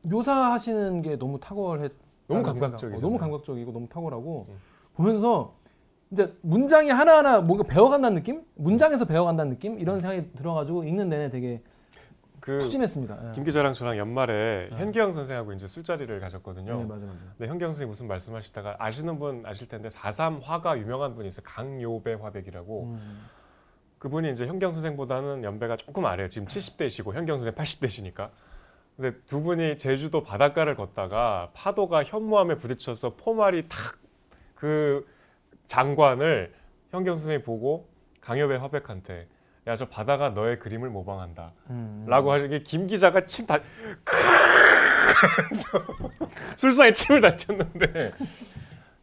묘사하시는 게 너무 탁월해. 너무 감각적이고 너무 감각적이고 너무 탁월하고 음. 보면서 이제 문장이 하나하나 뭔가 배워간다는 느낌? 문장에서 배워간다는 느낌? 이런 생각이 들어가지고 읽는 내내 되게 그 푸짐했습니다. 김 기자랑 저랑 연말에 네. 현기영 선생하고 이제 술자리를 가졌거든요. 네, 맞아요. 맞아. 근데 현기영 선생님 무슨 말씀하시다가 아시는 분 아실 텐데 사삼 화가 유명한 분이 있어요. 강요배 화백이라고. 음. 그분이 이제 현기영 선생보다는 연배가 조금 아래요. 지금 칠십 대이시고 현기영 선생 팔십 대시니까. 근데 두 분이 제주도 바닷가를 걷다가 파도가 현무암에 부딪혀서 포말이 탁 그 장관을 현기영 선생이 보고 강요배 화백한테 야, 저 바다가 너의 그림을 모방한다 음, 음. 라고 하시게 김 기자가 침 다... 술사에 침을 뱉었는데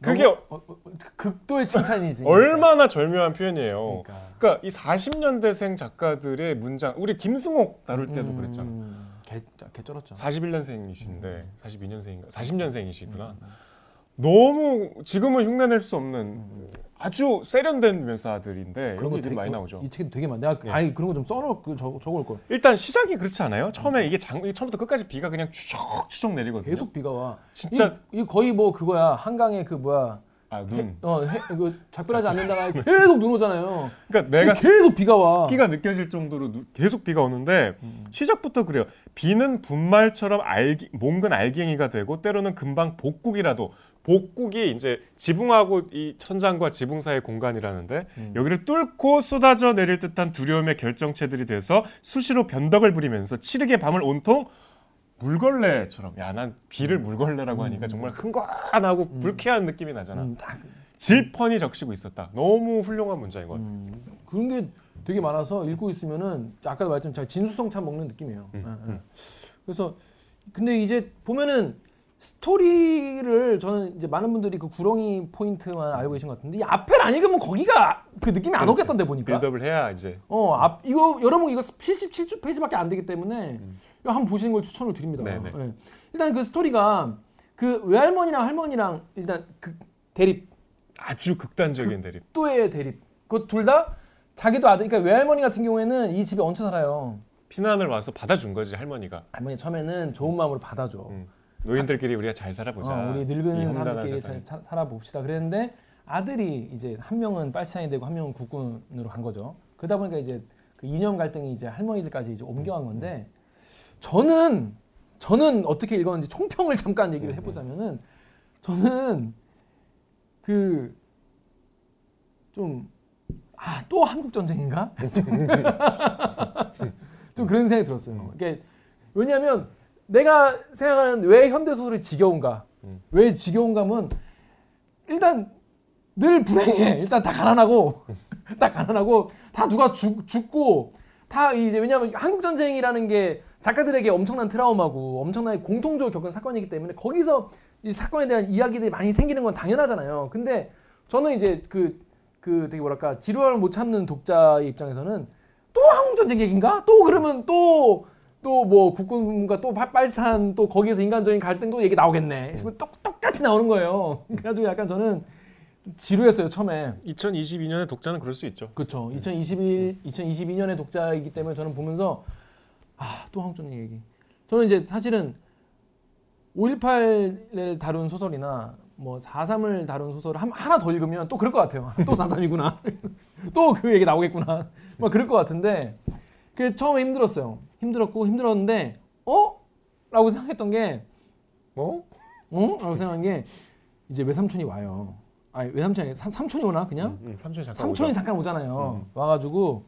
그게 너무, 어, 어, 극도의 칭찬이지. 얼마나 절묘한 표현이에요. 그러니까. 그러니까 이 사십 년대생 작가들의 문장, 우리 김승옥 다룰 때도 음, 그랬잖아. 개, 개쩔었죠. 사십일 년생이신데 음. 사십이 년생인가? 사십 년생이시구나. 음. 너무 지금은 흉내낼 수 없는 음. 아주 세련된 묘사들인데 그런 것들이 많이 나오죠. 이 책이 되게 많네. 네. 아니 그런 거 좀 써놓 그 적어올 걸. 일단 시작이 그렇지 않아요? 처음에 음. 이게 장 처음부터 끝까지 비가 그냥 추적 추적 내리거든요. 계속 비가 와. 진짜 이, 이 거의 뭐 그거야 한강에 그 뭐야. 아 눈. 어 그 작별하지 않는다가 계속 눈 오잖아요. 그러니까 내가 계속 비가 와. 습기가 느껴질 정도로 누, 계속 비가 오는데 음. 시작부터 그래요. 비는 분말처럼 알기 몽근 알갱이가 되고 때로는 금방 복국이라도. 복국이 이제 지붕하고 이 천장과 지붕 사이의 공간이라는데 음. 여기를 뚫고 쏟아져 내릴 듯한 두려움의 결정체들이 돼서 수시로 변덕을 부리면서 치르게 밤을 온통 물걸레처럼 야 난 비를 물걸레라고 하니까 정말 흥건하고 음. 불쾌한 느낌이 나잖아. 음. 질펀이 적시고 있었다. 너무 훌륭한 문장인 것 같아요. 음. 그런 게 되게 많아서 읽고 있으면은 아까도 말씀드렸지만 진수성 참 먹는 느낌이에요. 음. 아, 음. 그래서 근데 이제 보면은 스토리를 저는 이제 많은 분들이 그 구렁이 포인트만 알고 계신 것 같은데 이 앞을 안 읽으면 거기가 그 느낌이 안 오겠던데 보니까 빌드업을 해야 이제 어 앞 이거 여러분 이거 칠십칠 주 페이지밖에 안 되기 때문에 음. 이거 한번 보시는 걸 추천을 드립니다. 네. 일단 그 스토리가 그 외할머니랑 할머니랑 일단 그 대립 아주 극단적인 대립 극도의 대립 그 둘 다 자기도 아들 그러니까 외할머니 같은 경우에는 이 집에 얹혀 살아요. 피난을 와서 받아준 거지 할머니가 할머니 처음에는 좋은 마음으로 받아줘. 음. 노인들끼리 우리가 잘 살아보자. 어, 우리 늙은 사람들끼리 잘 살아봅시다. 그랬는데 아들이 이제 한 명은 빨치산이 되고 한 명은 국군으로 간 거죠. 그러다 보니까 이제 그 이념 갈등이 이제 할머니들까지 이제 옮겨간 건데 저는 저는 어떻게 읽었는지 총평을 잠깐 얘기를 해보자면은 저는 그 좀 아, 또 한국 전쟁인가? 좀 그런 생각이 들었어요. 그러니까 왜냐하면 내가 생각하는 왜 현대소설이 지겨운가? 음. 왜 지겨운가면 일단 늘 불행해. 일단 다 가난하고 다 가난하고 다 누가 죽, 죽고 다 이제 왜냐하면 한국 전쟁이라는 게 작가들에게 엄청난 트라우마고 엄청나게 공통적으로 겪은 사건이기 때문에 거기서 이 사건에 대한 이야기들이 많이 생기는 건 당연하잖아요. 근데 저는 이제 그, 그 되게 뭐랄까 지루함을 못 참는 독자의 입장에서는 또 한국 전쟁 얘기인가? 또 그러면 또 또 뭐 국군과 또 빨산 또 거기에서 인간적인 갈등도 얘기 나오겠네. 음. 똑, 똑같이 나오는 거예요. 그래가지고 약간 저는 지루했어요 처음에. 이천이십이 년의 독자는 그럴 수 있죠. 그렇죠. 음. 이천이십일, 이천이십이 년의 독자이기 때문에 저는 보면서 아, 또 한국 전쟁 얘기. 저는 이제 사실은 오일팔을 다룬 소설이나 뭐 사삼을 다룬 소설을 하나 더 읽으면 또 그럴 것 같아요. 또 사삼이구나. 또 그 얘기 나오겠구나. 막 그럴 것 같은데 그 처음에 힘들었어요. 힘들었고 힘들었는데 어? 라고 생각했던 게 어? 어? 라고 생각한 게 이제 외삼촌이 와요. 아니 외삼촌이 아니라 삼촌이 오나 그냥? 응, 응, 삼촌이 잠깐, 삼촌이 잠깐 오잖아요. 응. 와가지고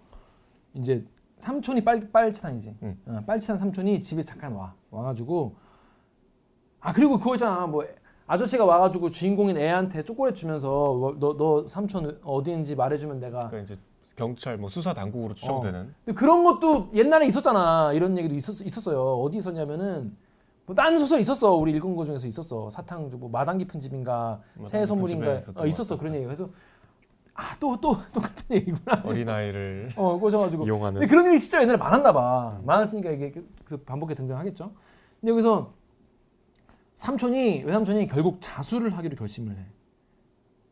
이제 삼촌이 빨, 빨치산이지. 응. 어, 빨치산 삼촌이 집에 잠깐 와. 와가지고 아 그리고 그거 있잖아. 뭐 아저씨가 와가지고 주인공인 애한테 초콜릿 주면서 너 너 삼촌 어디인지 말해주면 내가. 그러니까 이제 경찰 뭐 수사 당국으로 추정되는. 어. 근데 그런 것도 옛날에 있었잖아. 이런 얘기도 있었 있었어요. 어디 있었냐면은 뭐 딴 소설 있었어. 우리 읽은 거 중에서 있었어. 사탕 뭐 마당 깊은 집인가 새해 선물인가 어, 있었어 그런 얘기가. 그래서 아, 또, 또, 똑같은 얘기구나. 어린아이를 어, 꽂아가지고. 이용하는. 근데 그런 일이 진짜 옛날에 많았나 봐. 음. 많았으니까 이게 그 반복해 등장하겠죠. 근데 여기서 삼촌이, 외삼촌이 결국 자수를 하기로 결심을 해.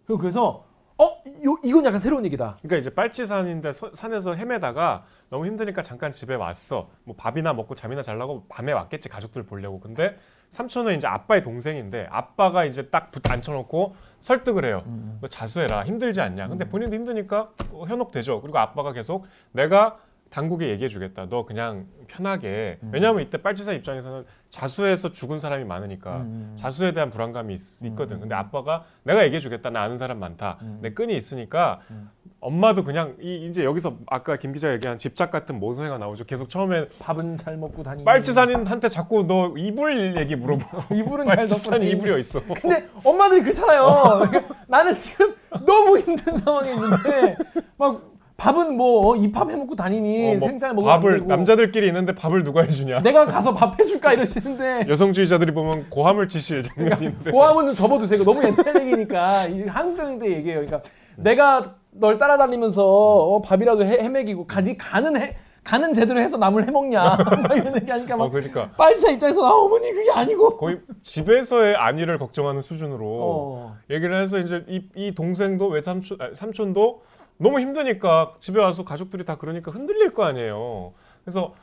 그리고 그래서 어? 요, 이건 약간 새로운 얘기다. 그러니까 이제 빨치산인데 서, 산에서 헤매다가 너무 힘드니까 잠깐 집에 왔어. 뭐 밥이나 먹고 잠이나 자려고 밤에 왔겠지, 가족들 보려고. 근데 삼촌은 이제 아빠의 동생인데 아빠가 이제 딱 붙 앉혀놓고 설득을 해요. 음. 너 자수해라, 힘들지 않냐. 근데 본인도 힘드니까 어, 현혹되죠. 그리고 아빠가 계속 내가 당국에 얘기해주겠다. 너 그냥 편하게. 음. 왜냐하면 이때 빨치산 입장에서는 자수해서 죽은 사람이 많으니까 음. 자수에 대한 불안감이 있, 있거든. 음. 근데 아빠가 내가 얘기해주겠다. 나 아는 사람 많다. 음. 내 끈이 있으니까 음. 엄마도 그냥 이, 이제 여기서 아까 김 기자가 얘기한 집착 같은 모성애가 나오죠. 계속 처음에 밥은 잘 먹고 다니고 빨치산인한테 자꾸 너 이불 얘기 물어보고 이불은 잘 덮고 이불이어 있어. 근데 엄마들이 그렇잖아요. 나는 지금 너무 힘든 상황에 있는데 막 밥은 뭐 입밥 해먹고 다니니 어, 뭐 생쌀 먹으면 밥을 되고. 남자들끼리 있는데 밥을 누가 해주냐 내가 가서 밥 해줄까 이러시는데 여성주의자들이 보면 고함을 치실 장면인데 고함은 접어두세요. 너무 옛날 얘기니까 한국적인 때 얘기예요. 그러니까 음. 내가 널 따라다니면서 어, 밥이라도 해, 헤매기고 가, 네 가는 해, 가는 제대로 해서 남을 해먹냐 막 이런 얘기하니까 막 어, 그러니까. 빨치산 입장에서 아, 어머니 그게 아니고 거의 집에서의 안위를 걱정하는 수준으로 어. 얘기를 해서 이제 이, 이 동생도 외삼촌 아, 삼촌도 너무 힘드니까 집에 와서 가족들이 다 그러니까 흔들릴 거 아니에요. 그래서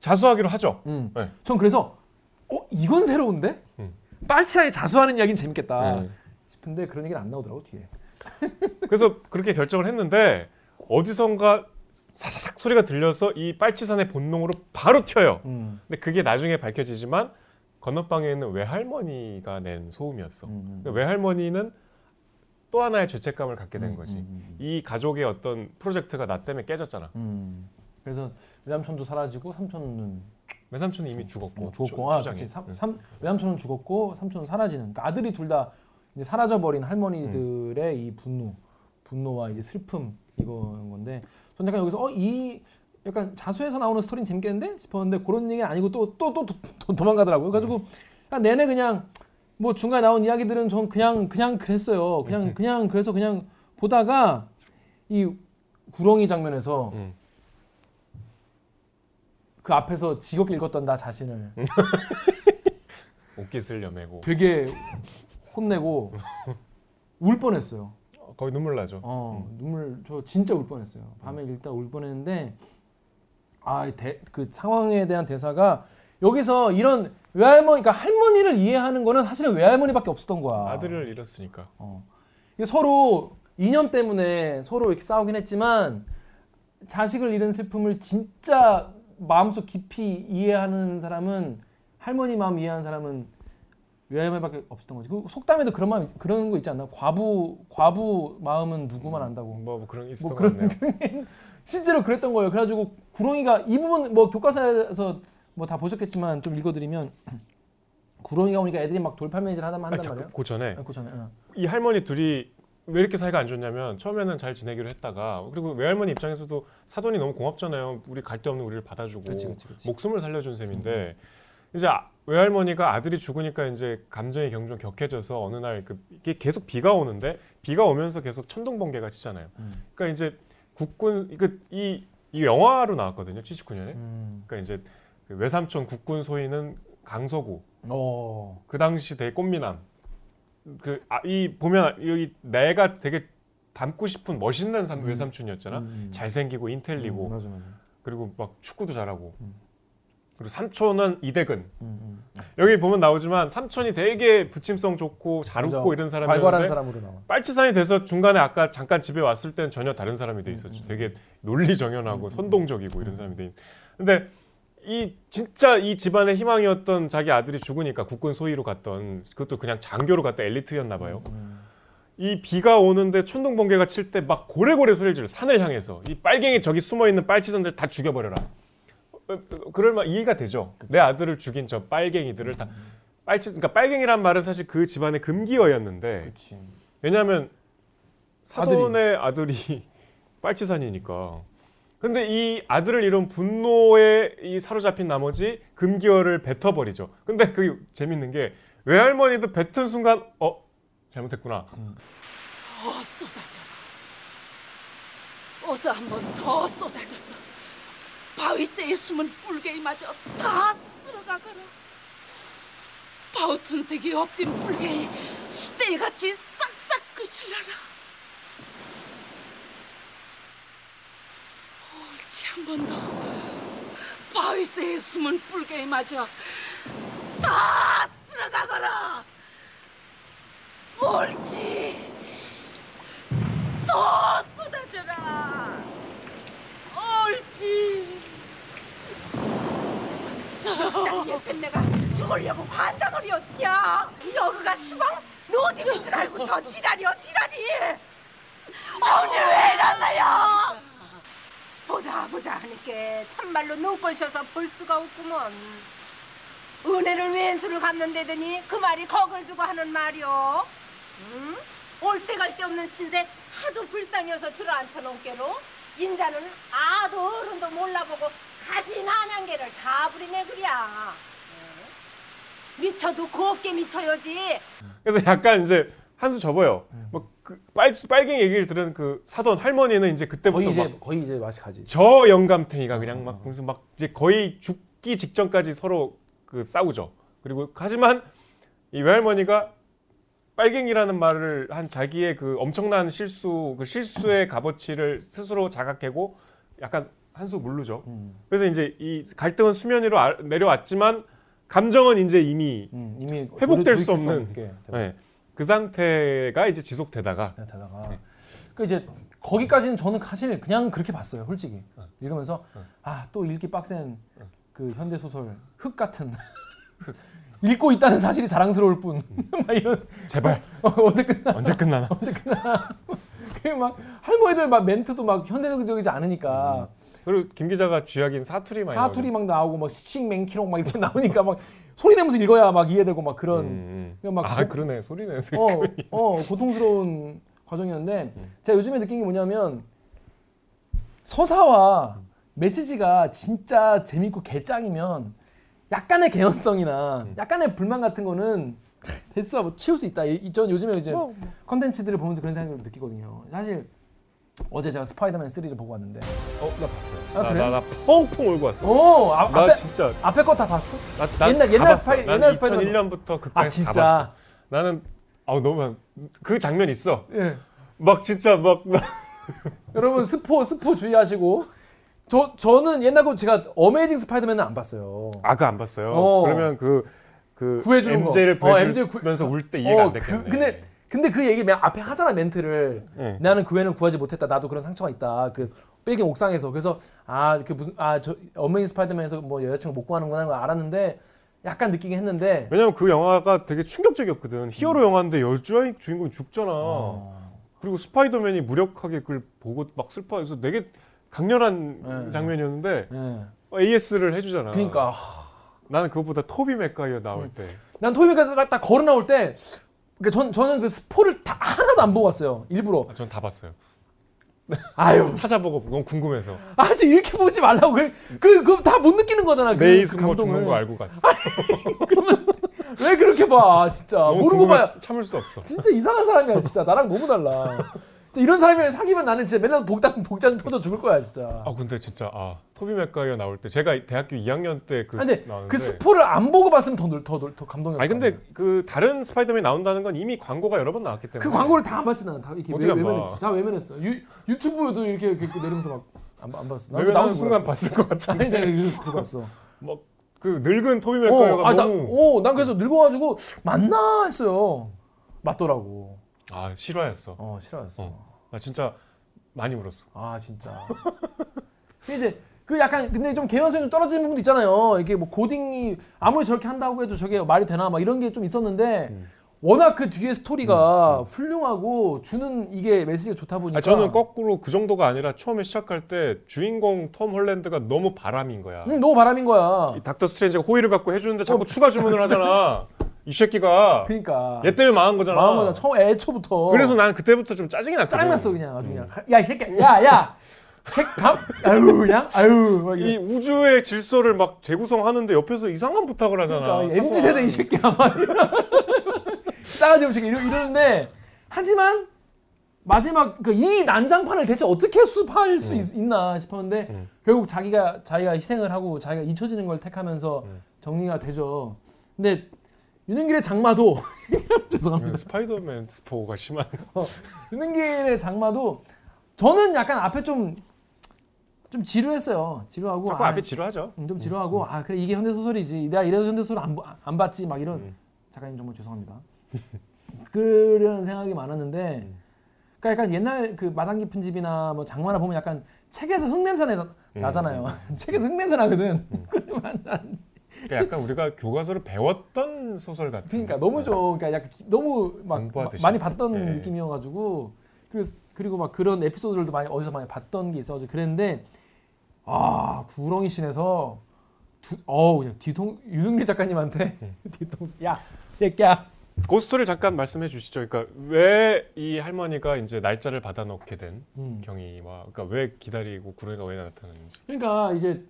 자수하기로 하죠. 음. 네. 전 그래서 어 이건 새로운데? 음. 빨치하게 자수하는 이야기는 재밌겠다 음. 싶은데 그런 얘기는 안 나오더라고 뒤에. 그래서 그렇게 결정을 했는데 어디선가 사사삭 소리가 들려서 이 빨치산의 본능으로 바로 튀어요. 음. 근데 그게 나중에 밝혀지지만 건너방에 있는 외할머니가 낸 소음이었어. 음. 그러니까 외할머니는 또 하나의 죄책감을 갖게 된 거지. 음, 음, 음. 이 가족의 어떤 프로젝트가 나 때문에 깨졌잖아. 음. 그래서 외삼촌도 사라지고 삼촌은 외삼촌은 이미 죽었고, 어, 죽었고, 아, 그렇지. 삼, 삼, 외삼촌은 죽었고 삼촌은 사라지는. 그러니까 아들이 둘 다 이제 사라져버린 할머니들의 음. 이 분노, 분노와 이제 슬픔 이거인 건데, 전 약간 여기서 어 이 약간 자수에서 나오는 스토리는 재밌겠는데 싶었는데 그런 얘기는 아니고 또 또 또 도망가더라고요. 그래가지고 음. 그냥 내내 그냥. 뭐 중간에 나온 이야기들은 전 그냥 그냥 그랬어요. 그냥 그냥 그래서 그냥 보다가 이 구렁이 장면에서 음. 그 앞에서 지겹게 읽었던 나 자신을 옷깃을 여매고 되게 혼내고 울 뻔했어요. 거의 눈물 나죠. 어, 음. 눈물 저 진짜 울 뻔했어요. 밤에 읽다 울 뻔했는데 아, 대, 그 상황에 대한 대사가 여기서 이런 외할머니, 그러니까 할머니를 이해하는 거는 사실은 외할머니밖에 없었던 거야. 아들을 잃었으니까. 어. 서로 이념 때문에 서로 이렇게 싸우긴 했지만 자식을 잃은 슬픔을 진짜 마음속 깊이 이해하는 사람은 할머니 마음 이해하는 사람은 외할머니밖에 없었던 거지. 그 속담에도 그런 마음 그런 거 있지 않나? 과부 과부 마음은 누구만 안다고. 뭐, 뭐 그런 게 있었던 거 같네요. 실제로 그랬던 거예요. 그래가지고 구렁이가 이 부분 뭐 교과서에서 뭐 다 보셨겠지만 좀 읽어드리면 구렁이가 오니까 애들이 막 돌팔매질 하다 한단 아니, 말이에요. 그 전에 그 전에 어. 이 할머니 둘이 왜 이렇게 사이가 안 좋냐면 처음에는 잘 지내기로 했다가 그리고 외할머니 입장에서도 사돈이 너무 고맙잖아요. 우리 갈 데 없는 우리를 받아주고 그치, 그치, 그치. 목숨을 살려준 셈인데 음. 이제 외할머니가 아들이 죽으니까 이제 감정이 경좀 격해져서 어느 날 그 계속 비가 오는데 비가 오면서 계속 천둥 번개가 치잖아요. 음. 그러니까 이제 국군 그 이 이 영화로 나왔거든요. 칠십구 년에. 음. 그러니까 이제 외삼촌 국군 소인은 강서구. 오. 그 당시 되게 꽃미남. 그 이 아, 보면 여기 내가 되게 닮고 싶은 멋있는 삼, 음. 외삼촌이었잖아. 음. 잘생기고 인텔리고. 음, 맞아, 맞아. 그리고 막 축구도 잘하고. 음. 그리고 삼촌은 이대근. 음, 음. 여기 보면 나오지만 삼촌이 되게 부침성 좋고 잘 맞아. 웃고 이런 사람이었는데 발발한 사람으로 나와. 빨치산이 돼서 중간에 아까 잠깐 집에 왔을 때는 전혀 다른 사람이 돼 있었죠. 음, 음. 되게 논리정연하고 음, 선동적이고 음. 이런 사람이 돼 있. 근데 이 진짜 이 집안의 희망이었던 자기 아들이 죽으니까 국군 소위로 갔던 그것도 그냥 장교로 갔던 엘리트였나 봐요. 음. 이 비가 오는데 천둥 번개가 칠 때 막 고래고래 소리를 지르 산을 향해서 이 빨갱이 저기 숨어 있는 빨치산들 다 죽여버려라. 그럴 만 이해가 되죠. 그치. 내 아들을 죽인 저 빨갱이들을 다 빨치, 그러니까 빨갱이란 말은 사실 그 집안의 금기어였는데. 그치. 왜냐하면 사돈의 아들이, 아들이 빨치산이니까. 근데 이 아들을 이룬 분노에 이 사로잡힌 나머지 금기어를 뱉어버리죠. 근데 그 재밌는 게 외할머니도 뱉은 순간 어? 잘못했구나. 음. 더 쏟아져라. 어서 한번 더 쏟아져서 바위새에 숨은 불개이마저 다 쓸어가거라. 바우튼색이 엎든 불개이 숫대같이 싹싹 그칠러라. 한 번 더 바위새에 숨은 불개에 맞아 다 쓸어가거라. 옳지. 더 쏟아져라. 옳지. 저딴 예쁜 내가 죽으려고 환장을 이었냐. 여그가 시방 노디인 줄 알고 저 지랄이여 지랄이. 언니 왜 이러세요? 보자 보자 하니까 참말로 눈꼴셔서 볼 수가 없구먼. 은혜를 왼수를 갚는다더니 그 말이 거글 두고 하는 말이오. 응? 올 때 갈 때 없는 신세 하도 불쌍해서 들어앉혀 놓게로 인자는 아도 어른도 몰라보고 가진 한양계를 다 부리네 그랴. 응? 미쳐도 곱게 미쳐야지. 그래서 약간 이제 한수 접어요. 응. 막 그 빨, 빨갱이 얘기를 들은 그 사돈 할머니는 이제 그때부터 거의 이제, 막 거의 이제 맛이 가지. 저 영감탱이가 그냥 막 무슨 막 이제 거의 죽기 직전까지 서로 그 싸우죠. 그리고 하지만 이 외할머니가 빨갱이라는 말을 한 자기의 그 엄청난 실수, 그 실수의 값어치를 스스로 자각하고 약간 한 수 물르죠. 음. 그래서 이제 이 갈등은 수면 위로 아, 내려왔지만 감정은 이제 이미, 음, 이미 회복될 수 없는. 그 상태가 이제 지속되다가. 되다가. 네. 그 이제 거기까지는 저는 사실 그냥 그렇게 봤어요, 솔직히. 응. 읽으면서 응. 아, 또 읽기 빡센 응. 그 현대 소설 흙 같은 읽고 있다는 사실이 자랑스러울 뿐. 응. 막 이런. 제발. 어, 언제 끝나? 언제 끝나나? 언제 끝나? 그 막 할머니들 막 멘트도 막 현대적이지 않으니까. 응. 그리고 김 기자가 쥐약인 사투리 많이 사투리 나오죠. 막 나오고 막 시칭맹키롱 막 이렇게 나오니까 막 소리 내면서 읽어야 막 이해되고 막 그런 음, 음. 막 아 고, 그러네 소리 내면서 어, 어 고통스러운 과정이었는데 음. 제가 요즘에 느낀 게 뭐냐면 서사와 음. 메시지가 진짜 재밌고 개짱이면 약간의 개연성이나 음. 약간의 불만 같은 거는 됐어 뭐 치울 수 있다. 전 요즘에 이제 뭐, 뭐. 컨텐츠들을 보면서 그런 생각을 느끼거든요. 사실. 어제 제가 스파이더맨 쓰리를 보고 왔는데 어? 나 봤어요. 아, 그래? 나, 나, 나 펑펑 울고 왔어. 어, 아, 나 앞에, 진짜 앞에 거 다 봤어? 나, 나 옛날, 옛날 스파이, 옛날 스파이더맨 이천일 년부터 극장에서 아, 다 봤어. 나는 아우 너무 그 장면 있어. 예. 막 진짜 막, 막. 여러분 스포 스포 주의하시고 저, 저는 옛날 거 제가 어메이징 스파이더맨은 안 봤어요. 아 그거 안 봤어요? 어. 그러면 그, 그 구해주는 엠제이를 거 엠제이를 어, 구해주면서 울 때 이해가 어, 안 됐겠네. 그, 근데 근데 그 얘기 맨 앞에 하잖아 멘트를. 응. 나는 그 애는 구하지 못했다. 나도 그런 상처가 있다. 그 빌딩 옥상에서. 그래서 아 그 무슨 아 저 어메이징 스파이더맨에서 뭐 여자친구 못 구하는구나 하는 걸 알았는데 약간 느끼긴 했는데. 왜냐면 그 영화가 되게 충격적이었거든. 히어로 음. 영화인데 여자 주인공이 죽잖아. 아. 그리고 스파이더맨이 무력하게 그걸 보고 막 슬퍼해서 되게 강렬한 네. 장면이었는데 네. 에이에스를 해주잖아. 그러니까 나는 그것보다 토비 맥과이어 나올 음. 때. 난 토비 맥과이어 딱 걸어 나올 때. 그러니까 전, 저는 그 스포를 다 하나도 안 보고 왔어요. 일부러. 아, 전 다 봤어요. 아유. 찾아보고 너무 궁금해서. 아, 저 이렇게 보지 말라고. 그, 그, 그 다 못 느끼는 거잖아. 내 이승모 죽는 거 알고 갔어. 아니, 그러면 왜 그렇게 봐, 진짜. 모르고 봐야. 참을 수 없어. 진짜 이상한 사람이야, 진짜. 나랑 너무 달라. 이런 사람이랑 사귀면 나는 진짜 맨날 복장, 복장 터져 죽을 거야, 진짜. 아, 근데 진짜, 아, 토비 맥과이어 나올 때, 제가 대학교 이 학년 때 그 나왔는데. 그 스포를 안 보고 봤으면 더, 더, 더, 더 감동이었어. 아니, 근데 그 다른 스파이더맨 나온다는 건 이미 광고가 여러 번 나왔기 때문에. 그 광고를 다 안 봤지, 나는. 다 이렇게 어떻게 안 봐. 다 외면했어. 유튜브에도 이렇게, 이렇게 내리면서 막 안 안 봤어. 나 나온 순간 봤을 것 같은데. 아니, 내가 이렇게 봤어. 막 그 늙은 토비 맥과이어가 너무. 어, 난 그래서 늙어가지고 맞나 했어요. 맞더라고. 아, 실화였어. 어, 실화였어. 어. 나 진짜 많이 울었어. 아, 진짜. 근데 이제 그 약간 근데 좀 개연성이 좀 떨어지는 부분도 있잖아요. 이게 뭐 고딩이 아무리 저렇게 한다고 해도 저게 말이 되나 막 이런 게 좀 있었는데 음. 워낙 그 뒤에 스토리가 음. 훌륭하고 주는 이게 메시지가 좋다 보니까. 아, 저는 거꾸로 그 정도가 아니라 처음에 시작할 때 주인공 톰 홀랜드가 너무 바람인 거야. 응, 너무 바람인 거야. 이 닥터 스트레인지가 호의를 갖고 해주는데 자꾸 어, 추가 주문을 하잖아. 이 새끼가 그러니까 얘 때문에 망한 거잖아. 망한 거잖아. 처음 애초부터. 그래서 난 그때부터 좀 짜증이 났거든. 짜증났어 그냥 아주 그냥. 음. 야 이 새끼, 야 야. 책감 아유 그냥 아유 막 이 우주의 질서를 막 재구성하는데 옆에서 이상한 부탁을 하잖아. 그러니까 엠지 세대 이 새끼야 막 싸가지 없이 이러, 이러는데 하지만 마지막 그 이 난장판을 대체 어떻게 수습할 수 음. 있, 있나 싶었는데 음. 결국 자기가 자기가 희생을 하고 자기가 잊혀지는 걸 택하면서 음. 정리가 되죠. 근데 윤흥길의 장마도 죄송합니다. 스파이더맨 스포가 심한. 어, 윤흥길의 장마도 저는 약간 앞에 좀 좀 지루했어요. 지루하고 자꾸 아, 앞에 지루하죠. 좀 지루하고 음, 음. 아 그래 이게 현대 소설이지. 내가 이래서 현대 소설 안 안 봤지 막 이런 음. 작가님 정말 죄송합니다. 그런 생각이 많았는데. 음. 그러니까 약간 옛날 그 마당 깊은 집이나 뭐 장마나 보면 약간 책에서 흙냄새 음, 나잖아요. 음. 책에서 흙냄새 나거든. 음. 그러니까 약간 우리가 교과서를 배웠던 소설 같은. 그러니까 너무 좀 그러니까 약간 너무 막 마, 많이 봤던 네. 느낌이어가지고 그리고, 그리고 막 그런 에피소드들도 많이 어디서 많이 봤던 게 있어가지고 그랬는데 아 구렁이 씬에서 두, 어우 그냥 뒤통 윤흥길 작가님한테 네. 뒤통 야 새끼야. 고스토를 잠깐 말씀해 주시죠. 그러니까 왜 이 할머니가 이제 날짜를 받아 넣게 된 음. 경위와 그러니까 왜 기다리고 구렁이가 왜 나타났는지. 그러니까 이제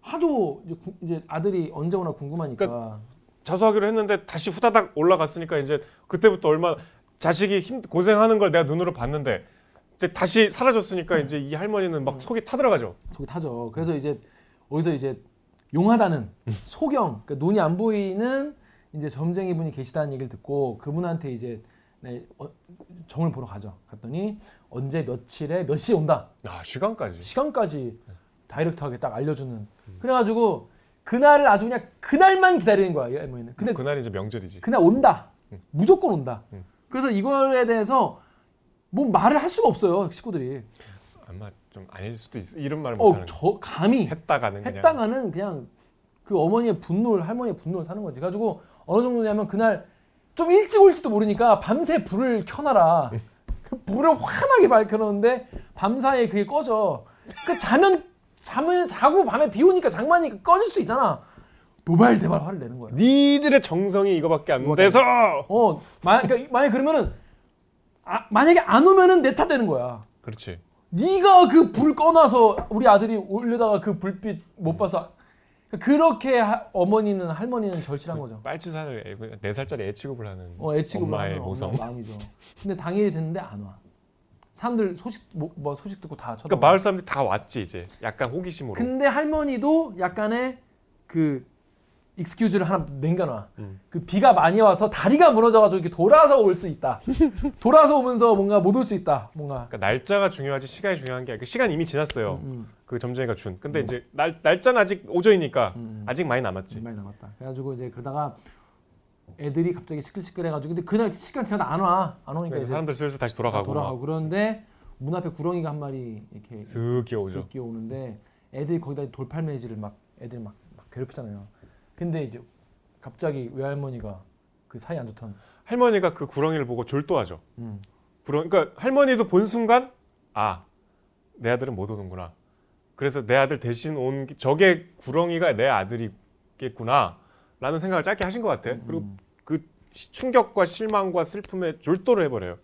하도 이제, 구, 이제 아들이 언제 오나 궁금하니까 그러니까 자수하기로 했는데 다시 후다닥 올라갔으니까 이제 그때부터 얼마나 자식이 힘 고생하는 걸 내가 눈으로 봤는데 이제 다시 사라졌으니까 음. 이제 이 할머니는 막 음. 속이 타들어가죠. 속이 타죠. 그래서 이제 어디서 이제 용하다는 음. 소경, 그러니까 눈이 안 보이는 이제 점쟁이 분이 계시다는 얘기를 듣고 그분한테 이제 네, 어, 점을 보러 가죠. 갔더니 언제 며칠에 몇 시에 온다. 아 시간까지. 시간까지 다이렉트하게 딱 알려주는. 음. 그래가지고 그날을 아주 그냥 그날만 기다리는 거야 이 할머니는. 근데 그날이 이제 명절이지. 그날 온다. 음. 무조건 온다. 음. 그래서 이거에 대해서 뭐 말을 할 수가 없어요 식구들이. 아마 좀 아닐 수도 있어. 이런 말을 어, 못하는. 저 감히. 했다가는 그냥. 했다가는 그냥 그 어머니의 분노를 할머니의 분노를 사는 거지. 가지고. 어느 정도냐면 그날 좀 일찍 올지도 모르니까 밤새 불을 켜놔라. 불을 환하게 밝혀놓는데 밤사이에 그게 꺼져. 그러니까 자면, 자면 자고 밤에 비 오니까 장마니까 꺼질 수도 있잖아. 노발대발 화를 내는 거야. 니들의 정성이 이거밖에 안 이거밖에 돼서! 어, 마, 그러니까 만약에 그러면은 아, 만약에 안 오면은 내 탓 되는 거야. 그렇지. 니가 그 불 꺼놔서 우리 아들이 올려다가 그 불빛 못 봐서 그렇게 하, 어머니는 할머니는 절실한 거죠. 빨치산을 네 살짜리 애 취급을 하는 어, 애 취급을 엄마의 하는 모성. 엄마 마음이죠. 근데 당일이 됐는데 안 와. 사람들 소식 뭐, 뭐 소식 듣고 다 쳐다봐. 그러니까 마을 사람들이 다 왔지 이제. 약간 호기심으로. 근데 할머니도 약간의 그 익스큐즈를 하나 남겨놔. 음. 그 비가 많이 와서 다리가 무너져가지고 이렇게 돌아서 올 수 있다. 돌아서 오면서 뭔가 못 올 수 있다. 뭔가. 그러니까 날짜가 중요하지 시간이 중요한 게 아니고 시간 이미 지났어요. 음, 음. 그 점쟁이가 준. 근데 음. 이제 날 날짜는 아직 오전이니까 음, 음. 아직 많이 남았지. 많이 남았다. 그래가지고 이제 그러다가 애들이 갑자기 시끌시끌해가지고 근데 그날 시간 지나도 안 와. 안 오니까 이제 사람들 슬슬 다시 돌아가고. 돌아가고 그런데 문 앞에 구렁이가 한 마리 이렇게 슥 끼어오죠. 슥 끼어오는데 애들이 거기다 돌팔매질을 막 애들 막, 막 괴롭히잖아요. 근데 이제 갑자기 외할머니가 그 사이 안 좋던 할머니가 그 구렁이를 보고 졸도하죠. 음. 구렁, 그러니까 할머니도 본 순간 아, 내 아들은 못 오는구나. 그래서 내 아들 대신 온 저게 구렁이가 내 아들이겠구나 라는 생각을 짧게 하신 것 같아. 음. 그리고 그 충격과 실망과 슬픔에 졸도를 해버려요.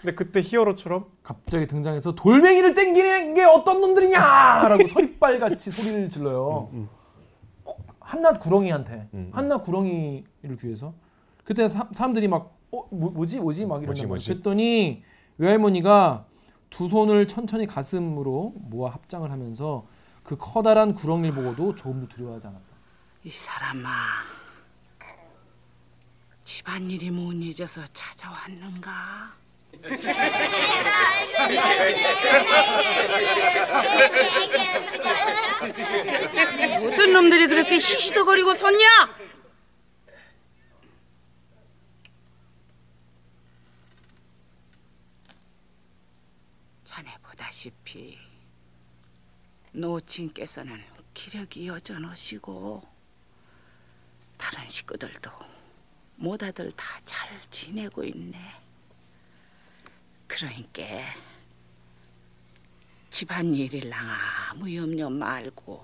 근데 그때 히어로처럼 갑자기 등장해서 돌멩이를 땡기는 게 어떤 놈들이냐 라고 서리빨같이 소리를 질러요. 음, 음. 한낱 구렁이한테 음. 한낱 구렁이를 위해서 그때 사, 사람들이 막 어? 뭐, 뭐지? 뭐지? 막 이러는 거예요. 그랬더니 외할머니가 두 손을 천천히 가슴으로 모아 합장을 하면서 그 커다란 구렁이를 보고도 조금도 두려워하지 않았다. 이 사람아 집안일이 못 잊어서 찾아왔는가? 어떤 놈들이 그렇게 시시더거리고 섰냐? 자네 보다시피 노친께서는 기력이 여전하시고 다른 식구들도 모다들 다 잘 지내고 있네. 그러니까 집안일일랑 아무 염려 말고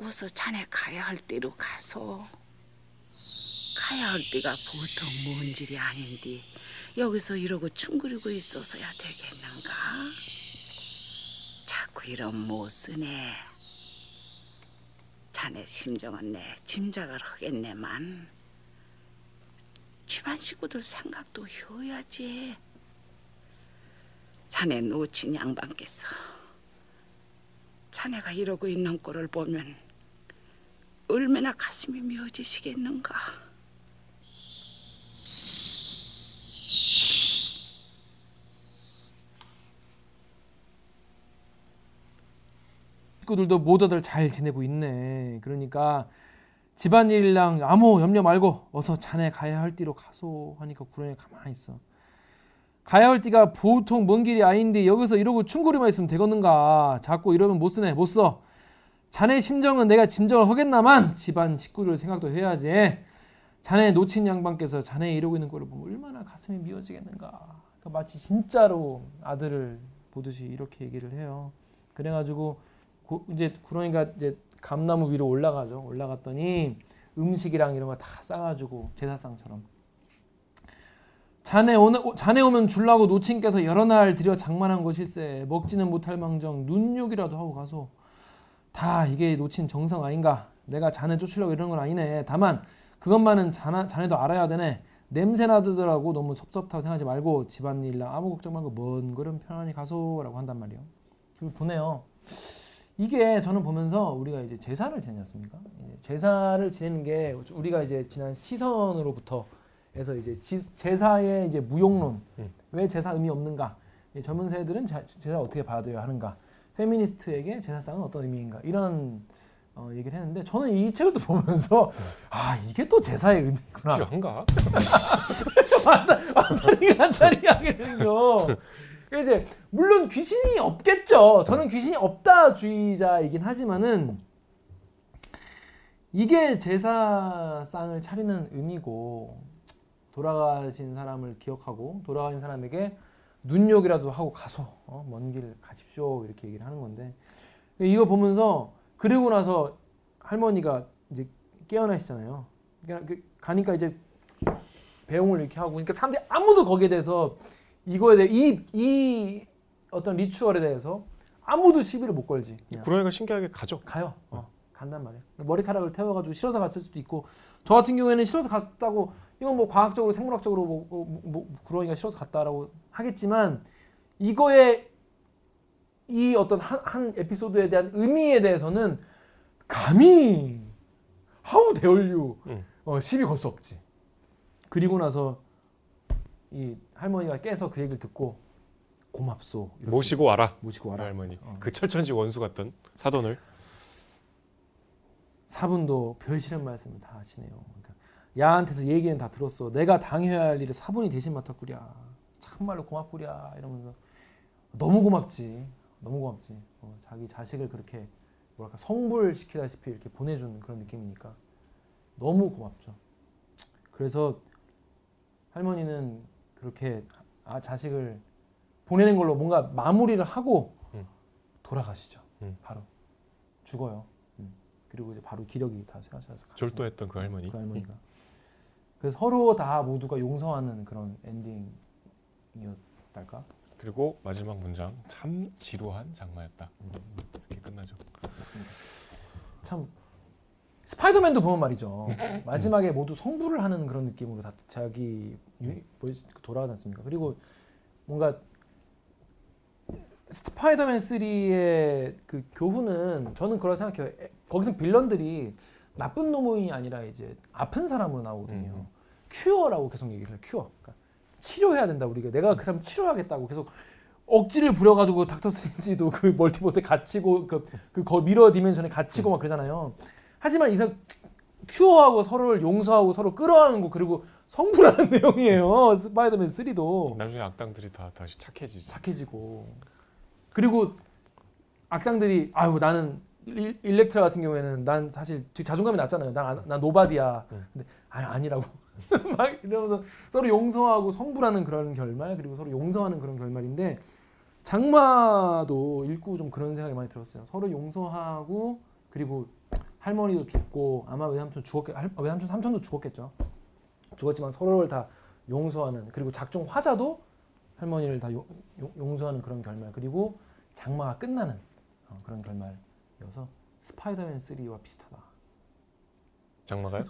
어서 자네 가야 할 데로 가서 가야 할 때가 보통 먼 길이 아닌디 여기서 이러고 춤그리고 있어서야 되겠는가? 자꾸 이런 못쓰네. 자네 심정은 내 짐작을 하겠네만 집안 식구들 생각도 해야지. 자네 놓친 양반께서 자네가 이러고 있는 꼴을 보면 얼마나 가슴이 미어지시겠는가. 식구들도 모두들 잘 지내고 있네. 그러니까 집안일이랑 아무 염려 말고 어서 자네 가야 할 띠로 가소 하니까 구렁이 가만히 있어. 가야 할 띠가 보통 먼 길이 아닌데 여기서 이러고 춤구리만 있으면 되겠는가. 자꾸 이러면 못 쓰네. 못 써. 자네 심정은 내가 짐정을 하겠나만 집안 식구를 생각도 해야지. 자네 놓친 양반께서 자네 이러고 있는 꼴을 보면 얼마나 가슴이 미어지겠는가. 그러니까 마치 진짜로 아들을 보듯이 이렇게 얘기를 해요. 그래가지고 고, 이제 구렁이가 이제 감나무 위로 올라가죠. 올라갔더니 음식이랑 이런 거 다 싸가지고 제사상처럼. 자네, 오늘, 자네 오면 줄라고 노친께서 여러 날 들여 장만한 것일세. 먹지는 못할 망정 눈욕이라도 하고 가소. 다 이게 놓친 정성 아닌가. 내가 자네 쫓으려고 이러는 건 아니네. 다만 그것만은 자나, 자네도 알아야 되네. 냄새나더라고 너무 섭섭하다고 생각하지 말고 집안일이랑 아무 걱정 말고 먼 걸음 편안히 가소라고 한단 말이에요. 그리고 보내요. 이게 저는 보면서 우리가 이제 제사를 지내셨습니까? 제사를 지내는 게 우리가 이제 지난 시선으로부터 해서 이제 제사의 이제 무용론. 음. 왜 제사 의미 없는가? 젊은 세대들은 제사 어떻게 받아들여야 하는가? 페미니스트에게 제사상은 어떤 의미인가? 이런 어, 얘기를 했는데 저는 이 책을 또 보면서 아 이게 또 제사의 의미구나. 필요한가? 완다리 간다리 하게 되죠. 이제 물론 귀신이 없겠죠. 저는 귀신이 없다 주의자이긴 하지만은 이게 제사상을 차리는 의미고 돌아가신 사람을 기억하고 돌아가신 사람에게 눈욕이라도 하고 가소. 어? 먼 길 가십시오. 이렇게 얘기를 하는 건데 이거 보면서 그리고 나서 할머니가 이제 깨어나시잖아요. 가니까 이제 배웅을 이렇게 하고 그러니까 사람들이 아무도 거기에 대해서 이거에 대해 이, 이 어떤 리추얼에 대해서 아무도 시비를 못 걸지. 구렁이가 신기하게 가죠. 가요. 어, 간단 말이에요. 머리카락을 태워가지고 실어서 갔을 수도 있고 저 같은 경우에는 실어서 갔다고 이건 뭐 과학적으로 생물학적으로 뭐, 뭐, 뭐 구렁이가 실어서 갔다라고 하겠지만 이거에 이 어떤 한, 한 에피소드에 대한 의미에 대해서는 감히 how dare you 응. 어, 시비 걸 수 없지. 그리고 나서 이 할머니가 깨서 그 얘기를 듣고 고맙소. 모시고 와라. 모시고 와라. 할머니. 어. 그 철천지 원수 같던 사돈을. 사분도 별싫은 말씀을 다 하시네요. 그러니까 야한테서 얘기는 다 들었어. 내가 당해야 할 일을 사분이 대신 맡았구랴. 참말로 고맙구랴. 이러면서 너무 고맙지. 너무 고맙지. 어, 자기 자식을 그렇게 뭐랄까 성불시키다시피 이렇게 보내준 그런 느낌이니까 너무 고맙죠. 그래서 할머니는 그렇게 아, 자식을 보내는 걸로 뭔가 마무리를 하고 음. 돌아가시죠. 음. 바로 죽어요. 음. 그리고 이제 바로 기력이 다 쇠하셔서 절도했던 그 할머니. 그 할머니가. 음. 그래서 서로 다 모두가 용서하는 그런 엔딩이었달까. 그리고 마지막 문장 참 지루한 장마였다. 음. 이렇게 끝나죠. 맞습니다. 참 스파이더맨도 보면 말이죠. 마지막에 모두 성불을 하는 그런 느낌으로 다 자기 돌아가지 않습니까? 그리고 뭔가 스파이더맨 삼의 그 교훈은 저는 그런 생각해요. 거기서 빌런들이 나쁜 놈이 아니라 이제 아픈 사람으로 나오거든요. 음. 큐어라고 계속 얘기를 해요. 큐어. 그러니까 치료해야 된다 우리가. 내가 그 사람 치료하겠다고 계속 억지를 부려가지고 닥터 스트레인지도 그 멀티버스에 갇히고 그, 그 미러 디멘션에 갇히고 막 그러잖아요. 하지만 이상 큐어하고 서로를 용서하고 서로 끌어안고 그리고 성불하는 내용이에요. 스파이더맨 삼도. 나중에 악당들이 다 다시 착해지죠. 착해지고. 그리고 악당들이 아유 나는 일, 일렉트라 같은 경우에는 난 사실 되게 자존감이 낮잖아요. 난, 난 노바디야. 응. 근데 아니, 아니라고 막 이러면서 서로 용서하고 성불하는 그런 결말 그리고 서로 용서하는 그런 결말인데 장마도 읽고 좀 그런 생각이 많이 들었어요. 서로 용서하고 그리고 할머니도 죽고 아마 외삼촌 죽었겠 외삼촌 삼촌도 죽었겠죠. 죽었지만 서로를 다 용서하는, 그리고 작중 화자도 할머니를 다 용, 용서하는 그런 결말, 그리고 장마가 끝나는 그런 결말이어서 스파이더맨 쓰리와 비슷하다. 장마가요?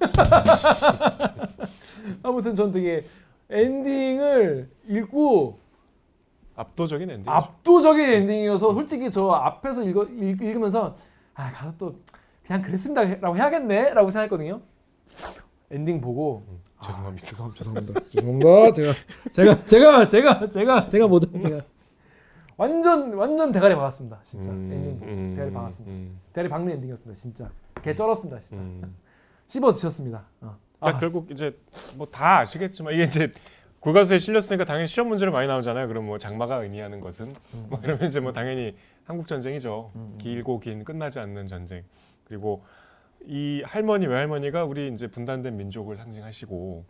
아무튼 전 되게 엔딩을 읽고 압도적인 엔딩. 압도적인 엔딩이어서 솔직히 저 앞에서 읽어, 읽, 읽으면서 아 가서 또 그냥 그랬습니다라고 해야겠네라고 생각했거든요. 엔딩 보고 음, 죄송합니다. 아, 죄송, 죄송합니다. 죄송합니다. 제가 제가 제가 제가 제가 제가 뭐죠? 제가 완전 완전 대가리 박았습니다. 진짜 음, 엔딩 보고 음, 대가리 박았습니다. 음. 대가리 박는 엔딩이었습니다. 진짜 개 쩔었습니다. 진짜 음. 씹어 드셨습니다. 어. 아. 결국 이제 뭐 다 아시겠지만 이게 이제 교과서에 실렸으니까 당연히 시험 문제를 많이 나오잖아요. 그럼 뭐 장마가 의미하는 것은 음. 뭐 이러면 이제 뭐 당연히 한국 전쟁이죠. 음. 길고 긴 끝나지 않는 전쟁. 그리고 이 할머니 외할머니가 우리 이제 분단된 민족을 상징하시고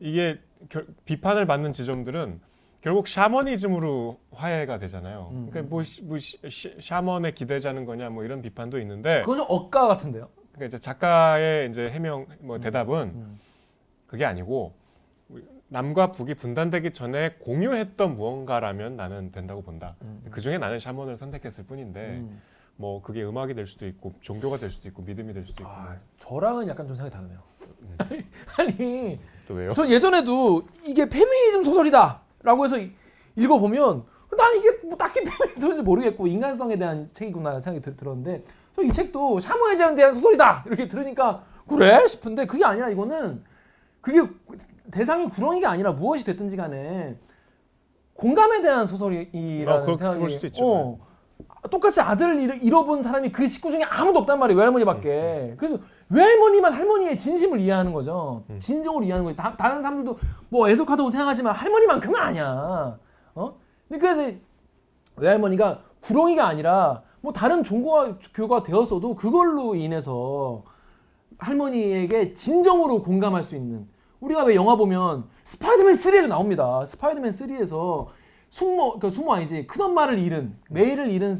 이게 결, 비판을 받는 지점들은 결국 샤머니즘으로 화해가 되잖아요. 음. 그러니까 뭐, 뭐 시, 시, 샤먼에 기대자는 거냐 뭐 이런 비판도 있는데 그건 좀 억까 같은데요. 그러니까 이제 작가의 이제 해명 뭐 대답은 음. 음. 그게 아니고. 남과 북이 분단되기 전에 공유했던 무언가라면 나는 된다고 본다. 음, 음. 그중에 나는 샤먼을 선택했을 뿐인데 음. 뭐 그게 음악이 될 수도 있고 종교가 될 수도 있고 믿음이 될 수도 있고. 아, 저랑은 약간 좀 생각이 다르네요. 음. 아니 또 왜요? 저 예전에도 이게 페미니즘 소설이다 라고 해서 읽어보면 난 이게 뭐 딱히 페미니즘인지 모르겠고 인간성에 대한 책이구나 생각이 들, 들었는데 저 이 책도 샤머니즘에 대한 소설이다 이렇게 들으니까 그래? 싶은데 그게 아니라 이거는 그게 대상이 구렁이가 아니라 무엇이 됐든지 간에 공감에 대한 소설이라는 어, 생각이 그럴 수도 있죠. 어, 똑같이 아들을 잃, 잃어본 사람이 그 식구 중에 아무도 없단 말이에요. 외할머니밖에. 음, 음. 그래서 외할머니만 할머니의 진심을 이해하는 거죠. 음. 진정으로 이해하는 거죠. 다, 다른 사람들도 뭐 애석하다고 생각하지만 할머니만큼은 아니야. 어? 그러니까 외할머니가 구렁이가 아니라 뭐 다른 종교가 교가 되었어도 그걸로 인해서 할머니에게 진정으로 공감할 수 있는, 우리가 왜 영화 보면 스파이더맨 쓰리에도 나옵니다. 스파이더맨 쓰리에서 숙모, 그러니까 숙모 아니지, 큰엄마를 잃은, 메이를 잃은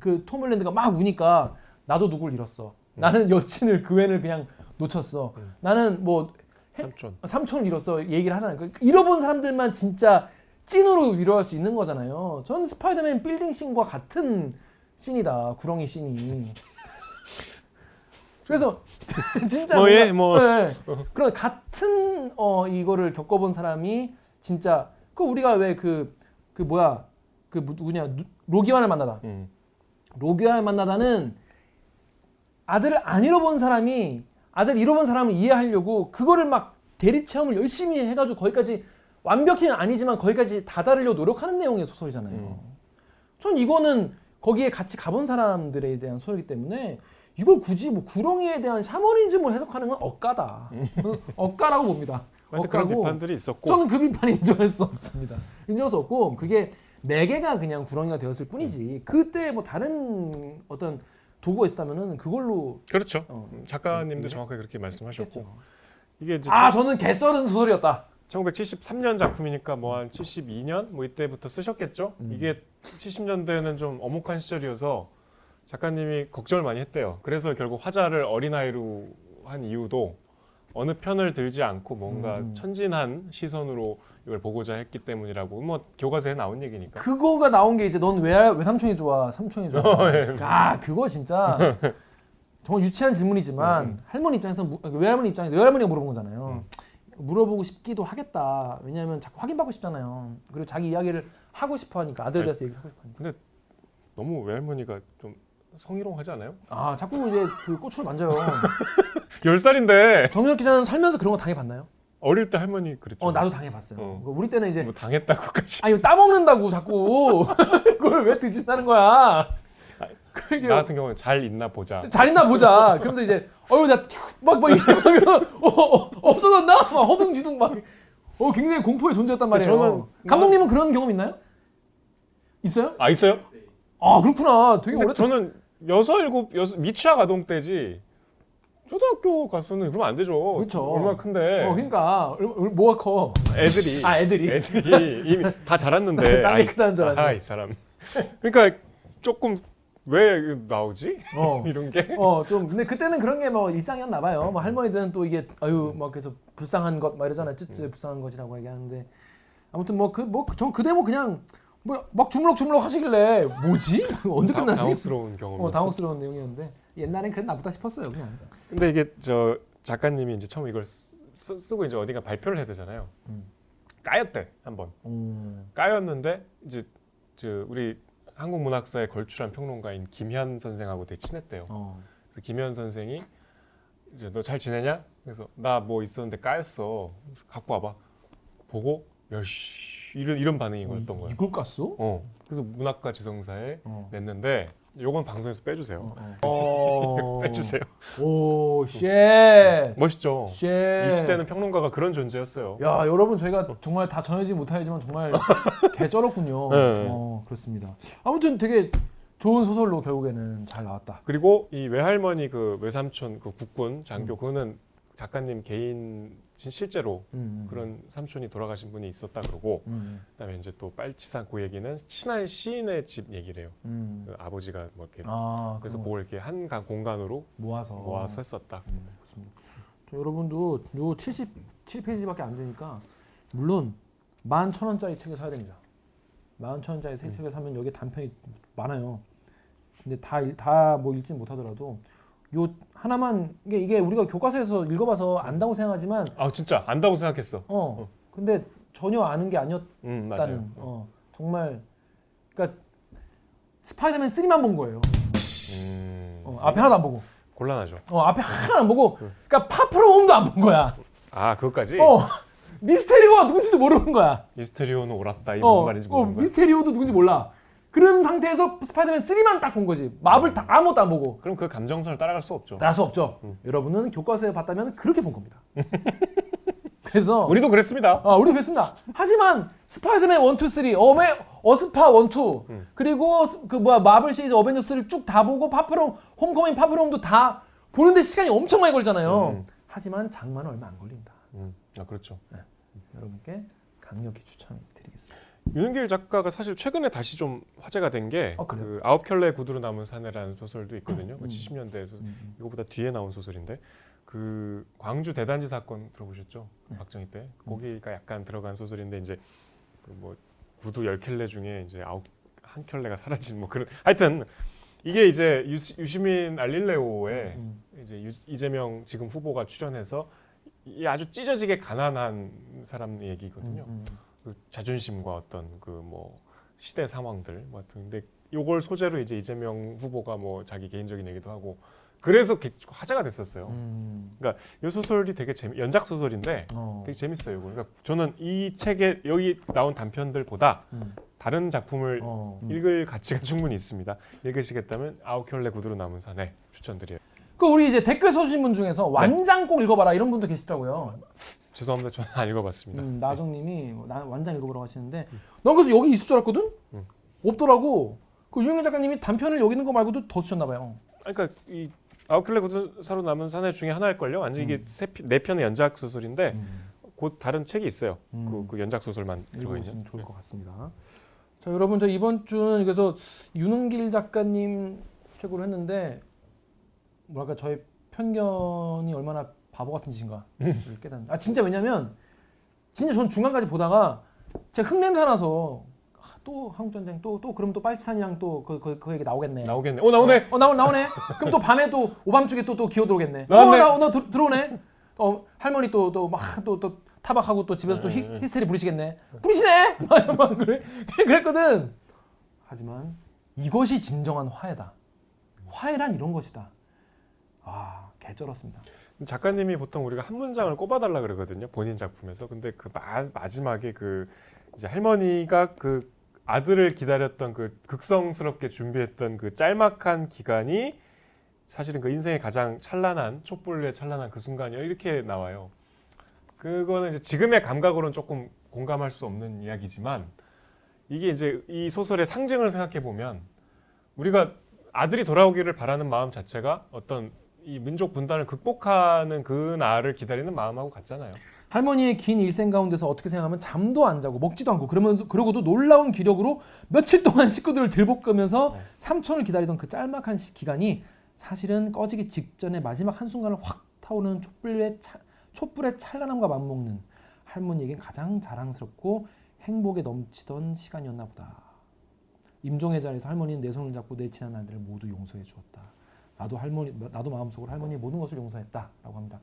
그 톰 홀랜드가 막 우니까 나도 누굴 잃었어. 음. 나는 여친을, 그 애를 그냥 놓쳤어. 음. 나는 뭐 해, 삼촌. 삼촌을 잃었어. 얘기를 하잖아요. 그러니까 잃어본 사람들만 진짜 찐으로 위로할 수 있는 거잖아요. 전 스파이더맨 빌딩 씬과 같은 씬이다. 구렁이 씬이. 그래서 진짜 뭐, 예, 뭐. 네. 그런 같은 어 이거를 겪어본 사람이 진짜 그 우리가 왜 그 그 뭐야 그 누구냐 로기완을 만나다 음. 로기완을 만나다는 아들을 안 잃어본 사람이 아들 잃어본 사람을 이해하려고 그거를 막 대리 체험을 열심히 해가지고 거기까지 완벽히는 아니지만 거기까지 다다르려고 노력하는 내용의 소설이잖아요. 음. 전 이거는 거기에 같이 가본 사람들에 대한 소설이기 때문에. 이걸 굳이 뭐 구렁이에 대한 샤머니즘을 해석하는 건 억까다. 억까라고 봅니다. 억까고 비판들이 있었고 저는 그 비판 인정할 수 없습니다. 인정할 수 없고 그게 매개가 그냥 구렁이가 되었을 뿐이지 그때 뭐 다른 어떤 도구가 있었다면은 그걸로 그렇죠. 어, 작가님도 음, 정확하게 그렇게 말씀하셨고 했겠죠. 이게 이제 아 저는 개쩔은 소설이었다. 천구백칠십삼 년 작품이니까 뭐 한 칠십이 년 뭐 이때부터 쓰셨겠죠. 음. 이게 칠십 년대는 좀 엄혹한 시절이어서. 작가님이 걱정을 많이 했대요. 그래서 결국 화자를 어린아이로 한 이유도 어느 편을 들지 않고 뭔가 음. 천진한 시선으로 이걸 보고자 했기 때문이라고. 뭐 교과서에 나온 얘기니까. 그거가 나온 게 이제 넌 왜, 왜 삼촌이 좋아? 삼촌이 좋아? 어, 예. 아 그거 진짜 정말 유치한 질문이지만 음. 할머니 입장에서 외할머니 입장에서 외할머니가 물어본 거잖아요. 음. 물어보고 싶기도 하겠다. 왜냐하면 자꾸 확인받고 싶잖아요. 그리고 자기 이야기를 하고 싶어 하니까 아들에 대해서 얘기하고 싶어 하니까. 근데 너무 외할머니가 좀 성희롱하지 않아요? 아 자꾸 이제 그 꼬추를 만져요. 열 살인데 정연욱 기자는 살면서 그런 거 당해봤나요? 어릴 때 할머니 그랬죠. 어 나도 당해봤어요. 어. 우리 때는 이제 뭐 당했다고까지 아니 따먹는다고 자꾸 그걸 왜 드신다는 거야. 그게 나 같은 경우는 잘 있나 보자. 잘 있나 보자. 그러면서 이제 어휴 나 막 막 어, 어, 없어졌나? 막 허둥지둥 막 어 굉장히 공포의 존재였단 말이에요. 저는, 감독님은 나... 그런 경험 있나요? 있어요? 아 있어요? 아 그렇구나. 되게 오래 저는 여섯, 일곱, 여섯, 미취학 아동 때지 초등학교 가서는 그러면 안 되죠. 그렇죠. 얼마나 큰데. 어, 그러니까 뭐가 커. 애들이. 아, 애들이. 애들이 이미 다 자랐는데. 딸이 크다는 줄 알았네. 아이, 사람. 그러니까 조금 왜 나오지? 어. 이런 게? 어, 좀. 근데 그때는 그런 게 뭐 일상이었나 봐요. 뭐 할머니들은 또 이게, 아유, 막 그래서 불쌍한 것, 막 이러잖아요. 쯔쯔, 불쌍한 것이라고 얘기하는데. 아무튼 뭐 그, 뭐, 전 그 대목 그냥, 뭐, 막 주물럭주물럭 하시길래, 뭐지? 언제 다, 끝나지? 당혹스러운 경험이었어. 어, 당혹스러운 내용이었는데. 옛날엔 그래도 나쁘다 싶었어요, 그냥. 근데 이게, 저, 작가님이 이제 처음 이걸 쓰, 쓰고 이제 어디가 발표를 해야 되잖아요. 음. 까였대, 한 번. 음. 까였는데, 이제, 저, 우리, 한국문학사에 걸출한 평론가인 김현 선생하고 되게 친했대요. 어. 그래서 김현 선생이 이제 너 잘 지내냐? 그래서 나 뭐 있었는데 까였어. 갖고 와봐. 보고 야, 씨, 이런 이런 반응이었던 어, 거야. 이걸 깠어? 어. 그래서 문학과 지성사에 어. 냈는데 요건 방송에서 빼주세요. 어. 빼주세요. 오, 쉣. 멋있죠. 쉣. 이 시대는 평론가가 그런 존재였어요. 야, 여러분 저희가 정말 다 전하지 못하지만 정말 개쩔었군요. 네. 어, 그렇습니다. 아무튼 되게 좋은 소설로 결국에는 잘 나왔다. 그리고 이 외할머니 그 외삼촌 그 국군 장교 음. 그거는 작가님 개인 실제로 음, 음. 그런 삼촌이 돌아가신 분이 있었다 그러고 음. 그다음에 이제 또 빨치산 그 얘기는 친한 시인의 집 얘기래요. 음. 그 아버지가 뭐 이렇게 아, 그래서 그걸 이렇게 한 공간으로 모아서 모아서 했었다. 음, 저 여러분도 요 칠십칠 페이지밖에 안 되니까 물론 만 천 원짜리 책을 사야 됩니다. 만 천 원짜리 음. 책을 사면 여기 단편이 많아요. 근데 다 다 뭐 읽진 못하더라도 요 하나만 이게, 이게 우리가 교과서에서 읽어봐서 안다고 생각하지만 아 진짜 안다고 생각했어. 어, 응. 근데 전혀 아는 게 아니었다는. 음, 맞아요. 어, 정말 그러니까 스파이더맨 쓰리만 본 거예요. 음, 어, 앞에 하나도 안 보고. 곤란하죠. 어, 앞에 하나도 안 보고. 그러니까 파프로홈도 안 본 거야. 아 그것까지? 어, 미스테리오가 누군지도 모르는 거야. 미스테리오는 옳았다 이 무슨 어, 말인지 모르는 어, 거야. 미스테리오도 누군지 몰라. 그런 상태에서 스파이더맨 쓰리만 딱 본 거지. 마블 다 아무것도 안 보고. 그럼 그 감정선을 따라갈 수 없죠. 따라갈 수 없죠. 음. 여러분은 교과서에 봤다면 그렇게 본 겁니다. 그래서 우리도 그랬습니다. 아, 우리도 그랬습니다. 하지만 스파이더맨 일, 이, 삼, 어메, 어스파 일, 이 음. 그리고 그 뭐야 마블 시리즈 어벤져스를 쭉 다 보고 파프롬, 홈커밍 파프롬도 다 보는데 시간이 엄청 많이 걸잖아요. 음. 하지만 장마는 얼마 안 걸린다. 음. 아 그렇죠. 네. 음. 여러분께 강력히 추천드리겠습니다. 윤흥길 작가가 사실 최근에 다시 좀 화제가 된 게 아, 그 아홉 켤레 구두로 남은 사내라는 소설도 있거든요. 음. 칠십 년대 소설, 음. 이거보다 뒤에 나온 소설인데 그 광주 대단지 사건 들어보셨죠? 네. 박정희 때 거기가 약간 들어간 소설인데 이제 그 뭐 구두 열 켤레 중에 이제 아홉 한 켤레가 사라진 뭐 그런 하여튼 이게 이제 유시, 유시민 알릴레오에 음. 이제 유, 이재명 지금 후보가 출연해서 이 아주 찢어지게 가난한 사람 얘기거든요. 음. 그 자존심과 어떤 그 뭐 시대 상황들 뭐 근데 요걸 소재로 이제 이재명 후보가 뭐 자기 개인적인 얘기도 하고 그래서 화제가 됐었어요. 음. 그러니까 요 소설이 되게 재미 연작 소설인데 어. 되게 재밌어요. 이거. 그러니까 저는 이 책에 여기 나온 단편들보다 음. 다른 작품을 어. 읽을 가치가 충분히 있습니다. 읽으시겠다면 아홉 켤레 구두로 남은 사내 추천드려요. 그 우리 이제 댓글 써주신 분 중에서 완장 네. 꼭 읽어봐라 이런 분도 계시더라고요. 죄송합니다. 저는 안 읽어봤습니다. 음, 나정님이 나 완전 읽어보라고 하시는데 음. 난 그래서 여기 있을 줄 알았거든? 음. 없더라고. 그 윤흥길 작가님이 단편을 여기 있는 거 말고도 더 쓰셨나 봐요. 그러니까 이 아웃클레 구두사로 남은 사내 중에 하나일걸요? 완전 음. 이게 세, 네 편의 연작 소설인데 음. 곧 다른 책이 있어요. 음. 그, 그 연작 소설만 읽어보시면 좋을 것 같습니다. 자 여러분 저 이번 주는 그래서 윤흥길 작가님 책으로 했는데 뭐랄까 저의 편견이 얼마나 바보 같은 짓인가 음. 깨닫는. 아 진짜 왜냐면 진짜 전 중간까지 보다가 제가 흙냄새 나서 아, 또 한국전쟁 또 또 그럼 또 빨치산이랑 또 그 그 그 얘기 나오겠네. 나오겠네. 어 나오네. 어, 어 나오 나오네. 그럼 또 밤에 또 오밤중에 또 또 기어 들어오겠네. 나왔네. 어 나 어, 들어오네. 어 할머니 또 또 막 또 또 타박하고 또 집에서 또 히, 히스테리 부리시겠네. 부리시네. 막, 막 그래 그랬거든. 하지만 이것이 진정한 화해다. 화해란 이런 것이다. 아 개쩔었습니다. 작가님이 보통 우리가 한 문장을 꼽아달라 그러거든요. 본인 작품에서. 근데 그 마, 마지막에 그 이제 할머니가 그 아들을 기다렸던 그 극성스럽게 준비했던 그 짤막한 기간이 사실은 그 인생의 가장 찬란한 촛불의 찬란한 그 순간이요. 이렇게 나와요. 그거는 이제 지금의 감각으로는 조금 공감할 수 없는 이야기지만 이게 이제 이 소설의 상징을 생각해 보면 우리가 아들이 돌아오기를 바라는 마음 자체가 어떤 이 민족 분단을 극복하는 그 날을 기다리는 마음하고 같잖아요. 할머니의 긴 일생 가운데서 어떻게 생각하면 잠도 안 자고 먹지도 않고 그러면서 그러고도 놀라운 기력으로 며칠 동안 식구들을 들볶으면서 네. 삼촌을 기다리던 그 짤막한 기간이 사실은 꺼지기 직전에 마지막 한순간을 확 타오르는 촛불의, 차, 촛불의 찬란함과 맞먹는 할머니에겐 가장 자랑스럽고 행복에 넘치던 시간이었나 보다. 임종의 자리에서 할머니는 내 손을 잡고 내 지난 날들을 모두 용서해 주었다. 나도 할머니, 나도 마음속으로 할머니의 모든 것을 용서했다라고 합니다.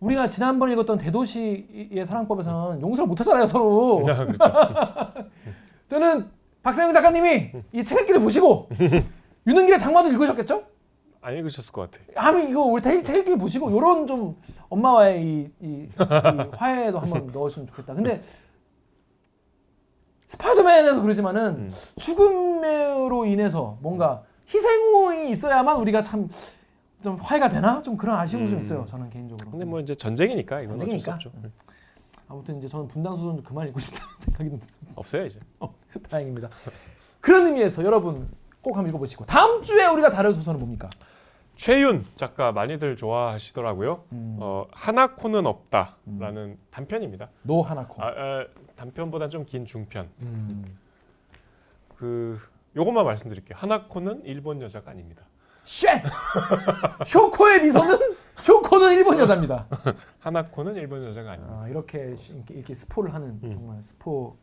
우리가 지난번 읽었던 대도시의 사랑법에서는 용서를 못하잖아요, 서로. 저는 박상영 작가님이 이 책 읽기를 보시고 윤흥길의 장마도 읽으셨겠죠? 안 읽으셨을 것 같아. 아니 이거 우리 책 읽기 보시고 이런 좀 엄마와의 이, 이, 이 화해도 한번 넣었으면 좋겠다. 근데 스파이더맨에서 그러지만은 음. 죽음으로 인해서 뭔가 희생이 있어야만 우리가 참 좀 화해가 되나? 좀 그런 아쉬움이 음. 좀 있어요. 저는 개인적으로. 근데 뭐 이제 전쟁이니까 이건 전쟁이니까. 어쩔 수 없죠. 음. 아무튼 이제 저는 분단 소설도 그만 읽고 싶다는 생각이 좀 들었어요. 없어요 이제. 어, 다행입니다. 그런 의미에서 여러분 꼭 한번 읽어보시고 다음 주에 우리가 다룰 소설은 뭡니까? 최윤 작가 많이들 좋아하시더라고요. 음. 어, 하나코는 없다라는 음. 단편입니다. 노 하나코. 아, 아, 단편보다 좀 긴 중편. 음. 그 요것만 말씀드릴게요. 하나코는 일본 여자가 아닙니다. 쉣! 쇼코의 미소는 쇼코는 일본 여자입니다. 하나코는 일본 여자가 아닙니다. 아, 이렇게 이렇게 스포를 하는 음. 정말 스포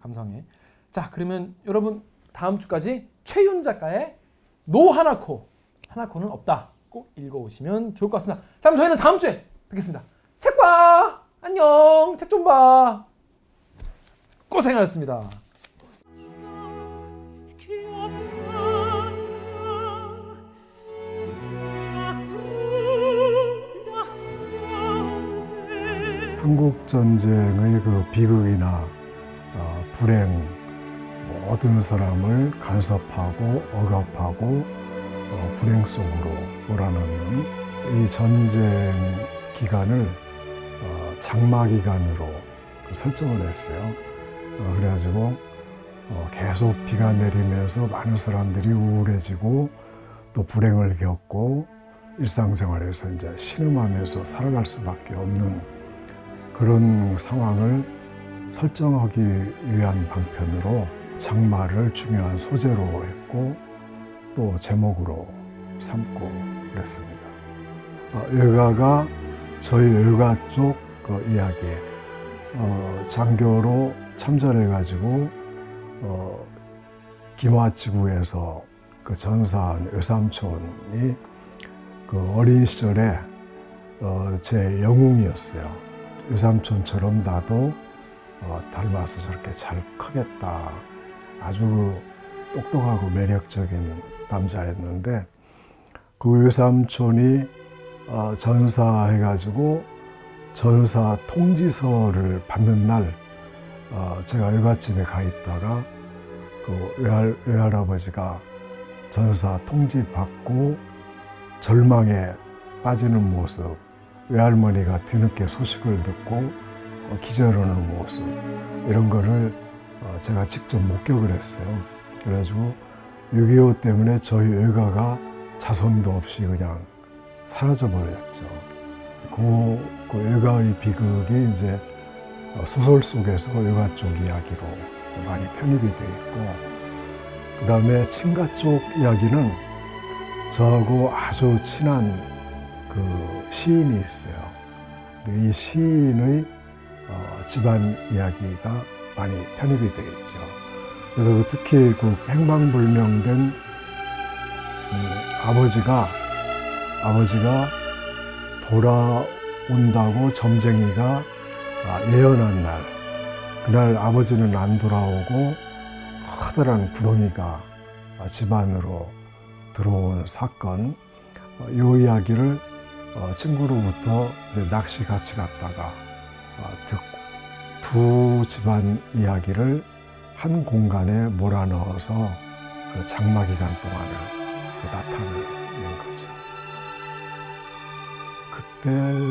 감성에. 자 그러면 여러분 다음 주까지 최윤 작가의 노 하나코. 하나코는 없다. 꼭 읽어오시면 좋을 것 같습니다. 자, 그럼 저희는 다음 주에 뵙겠습니다. 책 봐! 안녕! 책 좀 봐! 고생하셨습니다. 한국전쟁의 그 비극이나 어, 불행, 모든 사람을 간섭하고 억압하고 어, 불행 속으로 몰아넣는 이 전쟁 기간을 어, 장마 기간으로 설정을 했어요. 어, 그래가지고 어, 계속 비가 내리면서 많은 사람들이 우울해지고 또 불행을 겪고 일상생활에서 이제 신음하면서 살아갈 수밖에 없는 그런 상황을 설정하기 위한 방편으로 장마를 중요한 소재로 했고 또 제목으로 삼고 그랬습니다. 어, 여가가 저희 여가 쪽 그 이야기에 어, 장교로 참전해가지고 어, 기마지구에서 그 전사한 외삼촌이 그 어린 시절에 어, 제 영웅이었어요. 외삼촌처럼 나도 어, 닮아서 저렇게 잘 크겠다. 아주 똑똑하고 매력적인 남자였는데 그 외삼촌이 어, 전사해가지고 전사 통지서를 받는 날 어, 제가 외갓집에 가 있다가 그 외할, 외할아버지가 전사 통지 받고 절망에 빠지는 모습, 외할머니가 뒤늦게 소식을 듣고 어, 기절하는 모습 이런 거를 어, 제가 직접 목격을 했어요. 그래가지고 육이오 때문에 저희 외가가 자손도 없이 그냥 사라져버렸죠. 그, 그 외가의 비극이 이제 소설 속에서 외가 쪽 이야기로 많이 편입이 돼 있고 그 다음에 친가 쪽 이야기는 저하고 아주 친한 그 시인이 있어요. 이 시인의 어, 집안 이야기가 많이 편입이 돼 있죠. 그래서 특히 그 행방불명된 음, 아버지가 아버지가 돌아온다고 점쟁이가 아, 예언한 날 그날 아버지는 안 돌아오고 커다란 구렁이가 아, 집안으로 들어온 사건 어, 이 이야기를 어, 친구로부터 이제 낚시 같이 갔다가 아, 듣고 두 집안 이야기를 한 공간에 몰아넣어서 그 장마 기간 동안을 그 나타내는 거죠.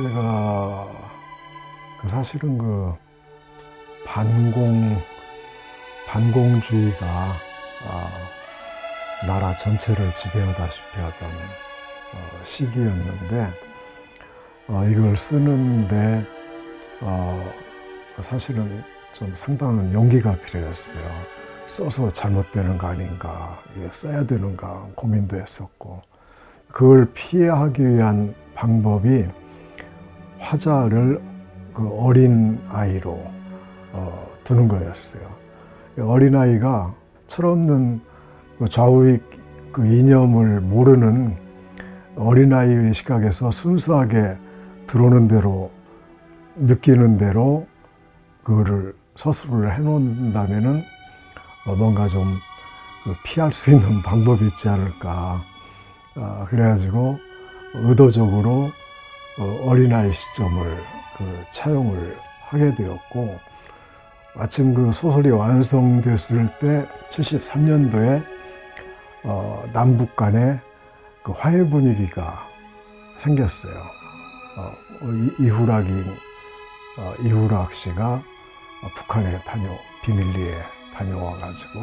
그때가 그 사실은 그 반공 반공주의가 어, 나라 전체를 지배하다시피 하던 어, 시기였는데 어, 이걸 쓰는데 어, 사실은 좀 상당한 용기가 필요했어요. 써서 잘못되는 거 아닌가, 써야 되는가 고민도 했었고, 그걸 피하기 위한 방법이 화자를 그 어린 아이로 어, 두는 거였어요. 어린 아이가 철없는 좌우익 그 이념을 모르는 어린 아이의 시각에서 순수하게 들어오는 대로 느끼는 대로 그거를 서술을 해놓는다면은 뭔가 좀 피할 수 있는 방법이 있지 않을까. 그래가지고 의도적으로 어린아이 시점을 그 차용을 하게 되었고, 마침 그 소설이 완성됐을 때 칠십삼 년도에 남북 간의 그 화해 분위기가 생겼어요. 이후락인 이후락 씨가 북한에 다녀 비밀리에 다녀와가지고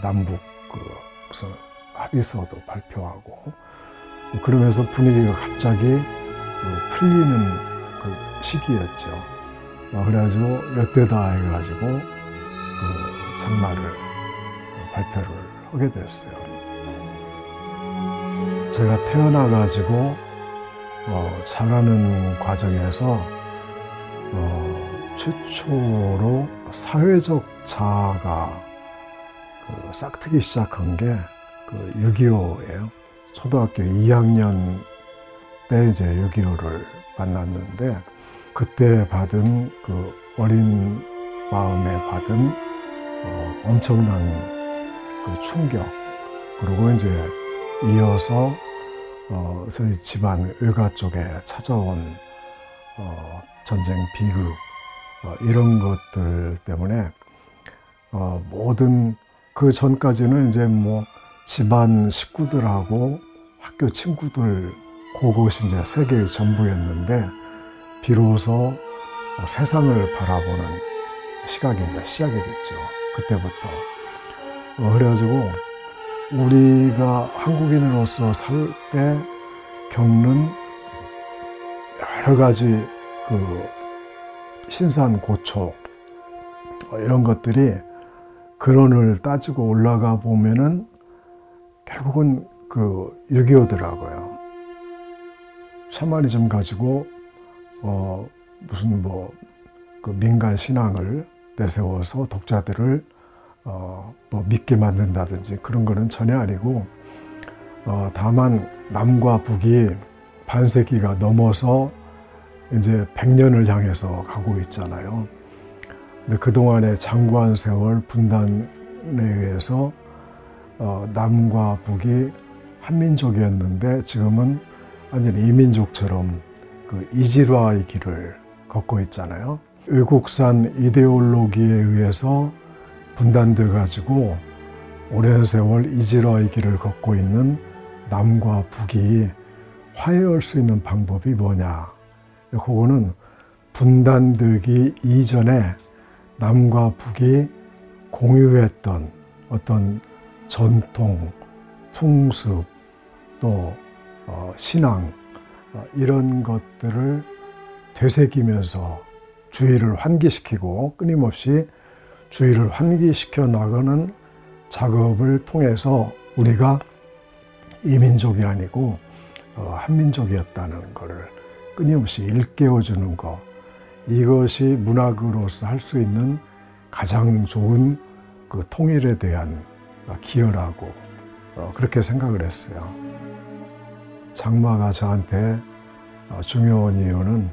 남북 그 무슨 합의서도 발표하고, 그러면서 분위기가 갑자기 풀리는 그 시기였죠. 그래가지고 여태다 해가지고 그 장마를 발표를 하게 됐어요. 제가 태어나가지고 어, 자라는 과정에서 어, 최초로 사회적 자아가 그 싹트기 시작한 게 그 육이오예요. 초등학교 이 학년 때 이제 육이오를 만났는데, 그때 받은 그 어린 마음에 받은 어, 엄청난 그 충격, 그리고 이제 이어서 어, 저희 집안 외가 쪽에 찾아온 어, 전쟁 비극, 어, 이런 것들 때문에 어, 모든 그 전까지는 이제 뭐 집안 식구들하고 학교 친구들, 그것이 이제 세계의 전부였는데, 비로소 세상을 바라보는 시각이 이제 시작이 됐죠. 그때부터. 어, 그래가지고 우리가 한국인으로서 살 때 겪는 여러 가지 그 신산 고초, 어, 이런 것들이 근원을 따지고 올라가 보면은 결국은 그 육이오더라고요. 샤머니즘 가지고 어, 무슨 뭐 그 민간 신앙을 내세워서 독자들을 어, 뭐 믿게 만든다든지 그런 거는 전혀 아니고, 어, 다만 남과 북이 반세기가 넘어서 이제 백 년을 향해서 가고 있잖아요. 근데 그동안의 장관 세월 분단에 의해서 어, 남과 북이 한민족이었는데 지금은 완전히 이민족처럼 그 이질화의 길을 걷고 있잖아요. 외국산 이데올로기에 의해서 분단돼 가지고 오랜 세월 이질화의 길을 걷고 있는 남과 북이 화해할 수 있는 방법이 뭐냐, 그거는 분단되기 이전에 남과 북이 공유했던 어떤 전통, 풍습, 또 어, 신앙, 이런 것들을 되새기면서 주의를 환기시키고 끊임없이 주의를 환기시켜 나가는 작업을 통해서 우리가 이민족이 아니고 한민족이었다는 것을 끊임없이 일깨워주는 것, 이것이 문학으로서 할 수 있는 가장 좋은 그 통일에 대한 기여라고 그렇게 생각을 했어요. 장마가 저한테 중요한 이유는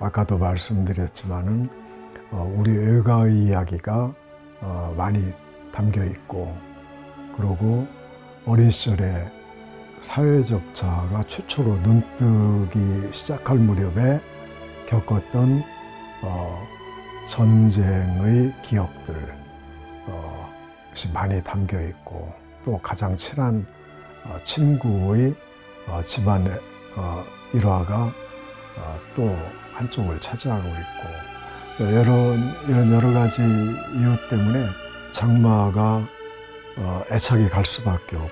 아까도 말씀드렸지만은 우리 외가의 이야기가 많이 담겨 있고, 그리고 어린 시절에 사회적 자아가 최초로 눈뜨기 시작할 무렵에 겪었던 전쟁의 기억들 많이 담겨 있고, 또 가장 친한 친구의 어, 집안의 어, 일화가 어, 또 한쪽을 차지하고 있고, 여러, 이런 여러 가지 이유 때문에 장마가 어, 애착이 갈 수밖에 없고,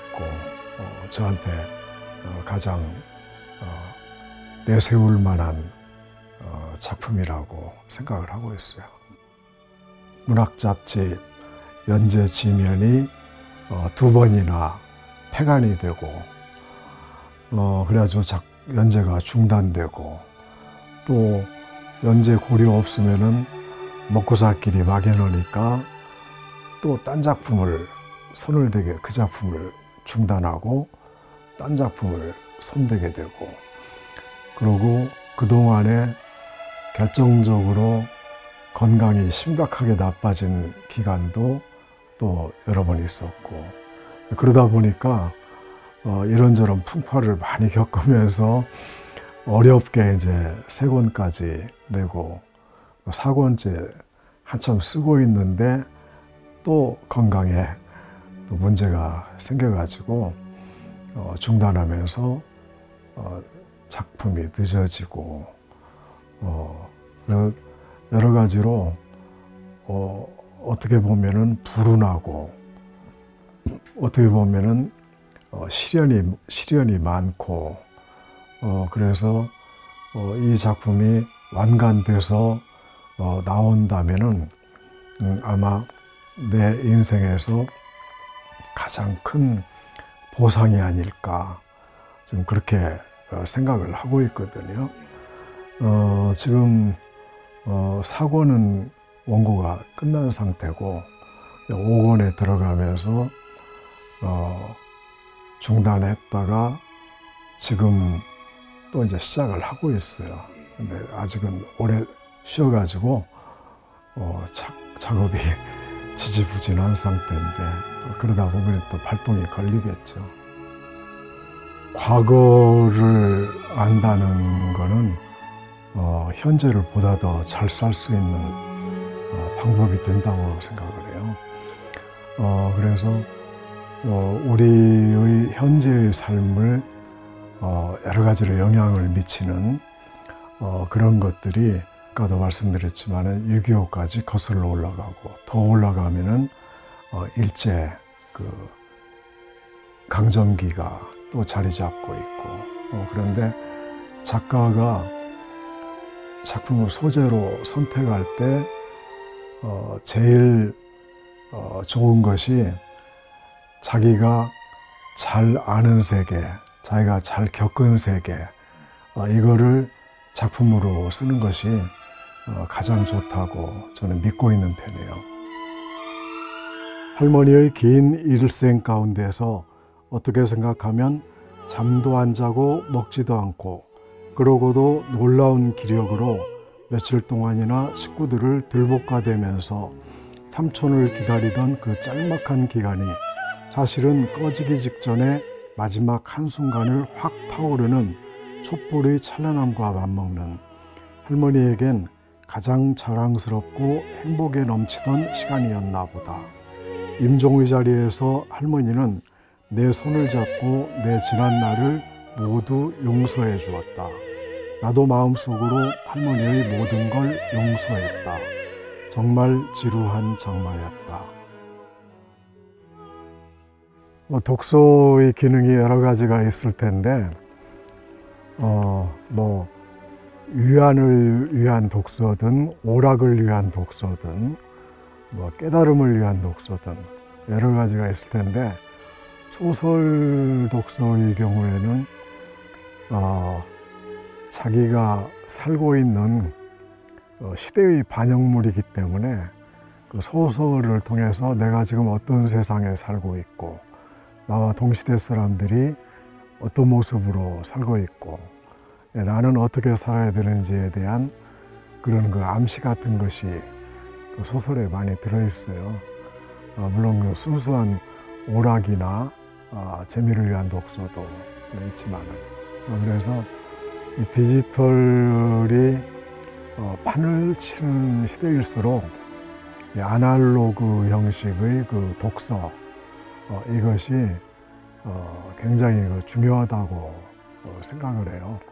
어, 저한테 어, 가장 어, 내세울 만한 어, 작품이라고 생각을 하고 있어요. 문학 잡지 연재 지면이 어, 두 번이나 폐간이 되고 어, 그래가지고 작, 연재가 중단되고 또 연재 고려 없으면은 먹고 살 길이 막연하니까 또 딴 작품을 손을 대게 그 작품을 중단하고 딴 작품을 손대게 되고 그러고 그동안에 결정적으로 건강이 심각하게 나빠진 기간도 또 여러 번 있었고 그러다 보니까 어 이런저런 풍파를 많이 겪으면서 어렵게 이제 세 권까지 내고 사 권째 한참 쓰고 있는데 또 건강에 또 문제가 생겨가지고 어 중단하면서 어 작품이 늦어지고 어 여러 가지로 어 어떻게 보면은 불운하고 어떻게 보면은 어, 시련이 시련이 많고 어, 그래서 어, 이 작품이 완간돼서 어, 나온다면은 음, 아마 내 인생에서 가장 큰 보상이 아닐까 지금 그렇게 어, 생각을 하고 있거든요. 어, 지금 어, 사 권은 원고가 끝난 상태고 오 권에 들어가면서 어, 중단했다가 지금 또 이제 시작을 하고 있어요. 근데 아직은 오래 쉬어가지고 어, 작, 작업이 지지부진한 상태인데 그러다 보면 또 발동이 걸리겠죠. 과거를 안다는 거는 어, 현재를 보다 더 잘 살 수 있는 어, 방법이 된다고 생각을 해요. 어, 그래서 어, 우리의 현재의 삶을 어, 여러 가지로 영향을 미치는 어, 그런 것들이 아까도 말씀드렸지만 육이오까지 거슬러 올라가고 더 올라가면은 어, 일제 그 강점기가 또 자리 잡고 있고 어, 그런데 작가가 작품을 소재로 선택할 때 어, 제일 어, 좋은 것이 자기가 잘 아는 세계, 자기가 잘 겪은 세계 어, 이거를 작품으로 쓰는 것이 어, 가장 좋다고 저는 믿고 있는 편이에요. 할머니의 긴 일생 가운데서 어떻게 생각하면 잠도 안 자고 먹지도 않고 그러고도 놀라운 기력으로 며칠 동안이나 식구들을 들볶아대면서 삼촌을 기다리던 그 짤막한 기간이 사실은 꺼지기 직전에 마지막 한순간을 확 타오르는 촛불의 찬란함과 맞먹는 할머니에겐 가장 자랑스럽고 행복에 넘치던 시간이었나 보다. 임종의 자리에서 할머니는 내 손을 잡고 내 지난 날을 모두 용서해 주었다. 나도 마음속으로 할머니의 모든 걸 용서했다. 정말 지루한 장마였다. 독서의 기능이 여러 가지가 있을 텐데 어, 뭐 위안을 위한 독서든 오락을 위한 독서든 뭐 깨달음을 위한 독서든 여러 가지가 있을 텐데 소설 독서의 경우에는 어, 자기가 살고 있는 시대의 반영물이기 때문에 그 소설을 통해서 내가 지금 어떤 세상에 살고 있고 나와 동시대 사람들이 어떤 모습으로 살고 있고 나는 어떻게 살아야 되는지에 대한 그런 그 암시 같은 것이 소설에 많이 들어있어요. 물론 그 순수한 오락이나 재미를 위한 독서도 있지만 그래서 이 디지털이 판을 치는 시대일수록 이 아날로그 형식의 그 독서 어, 이것이 어, 굉장히 중요하다고 생각을 해요.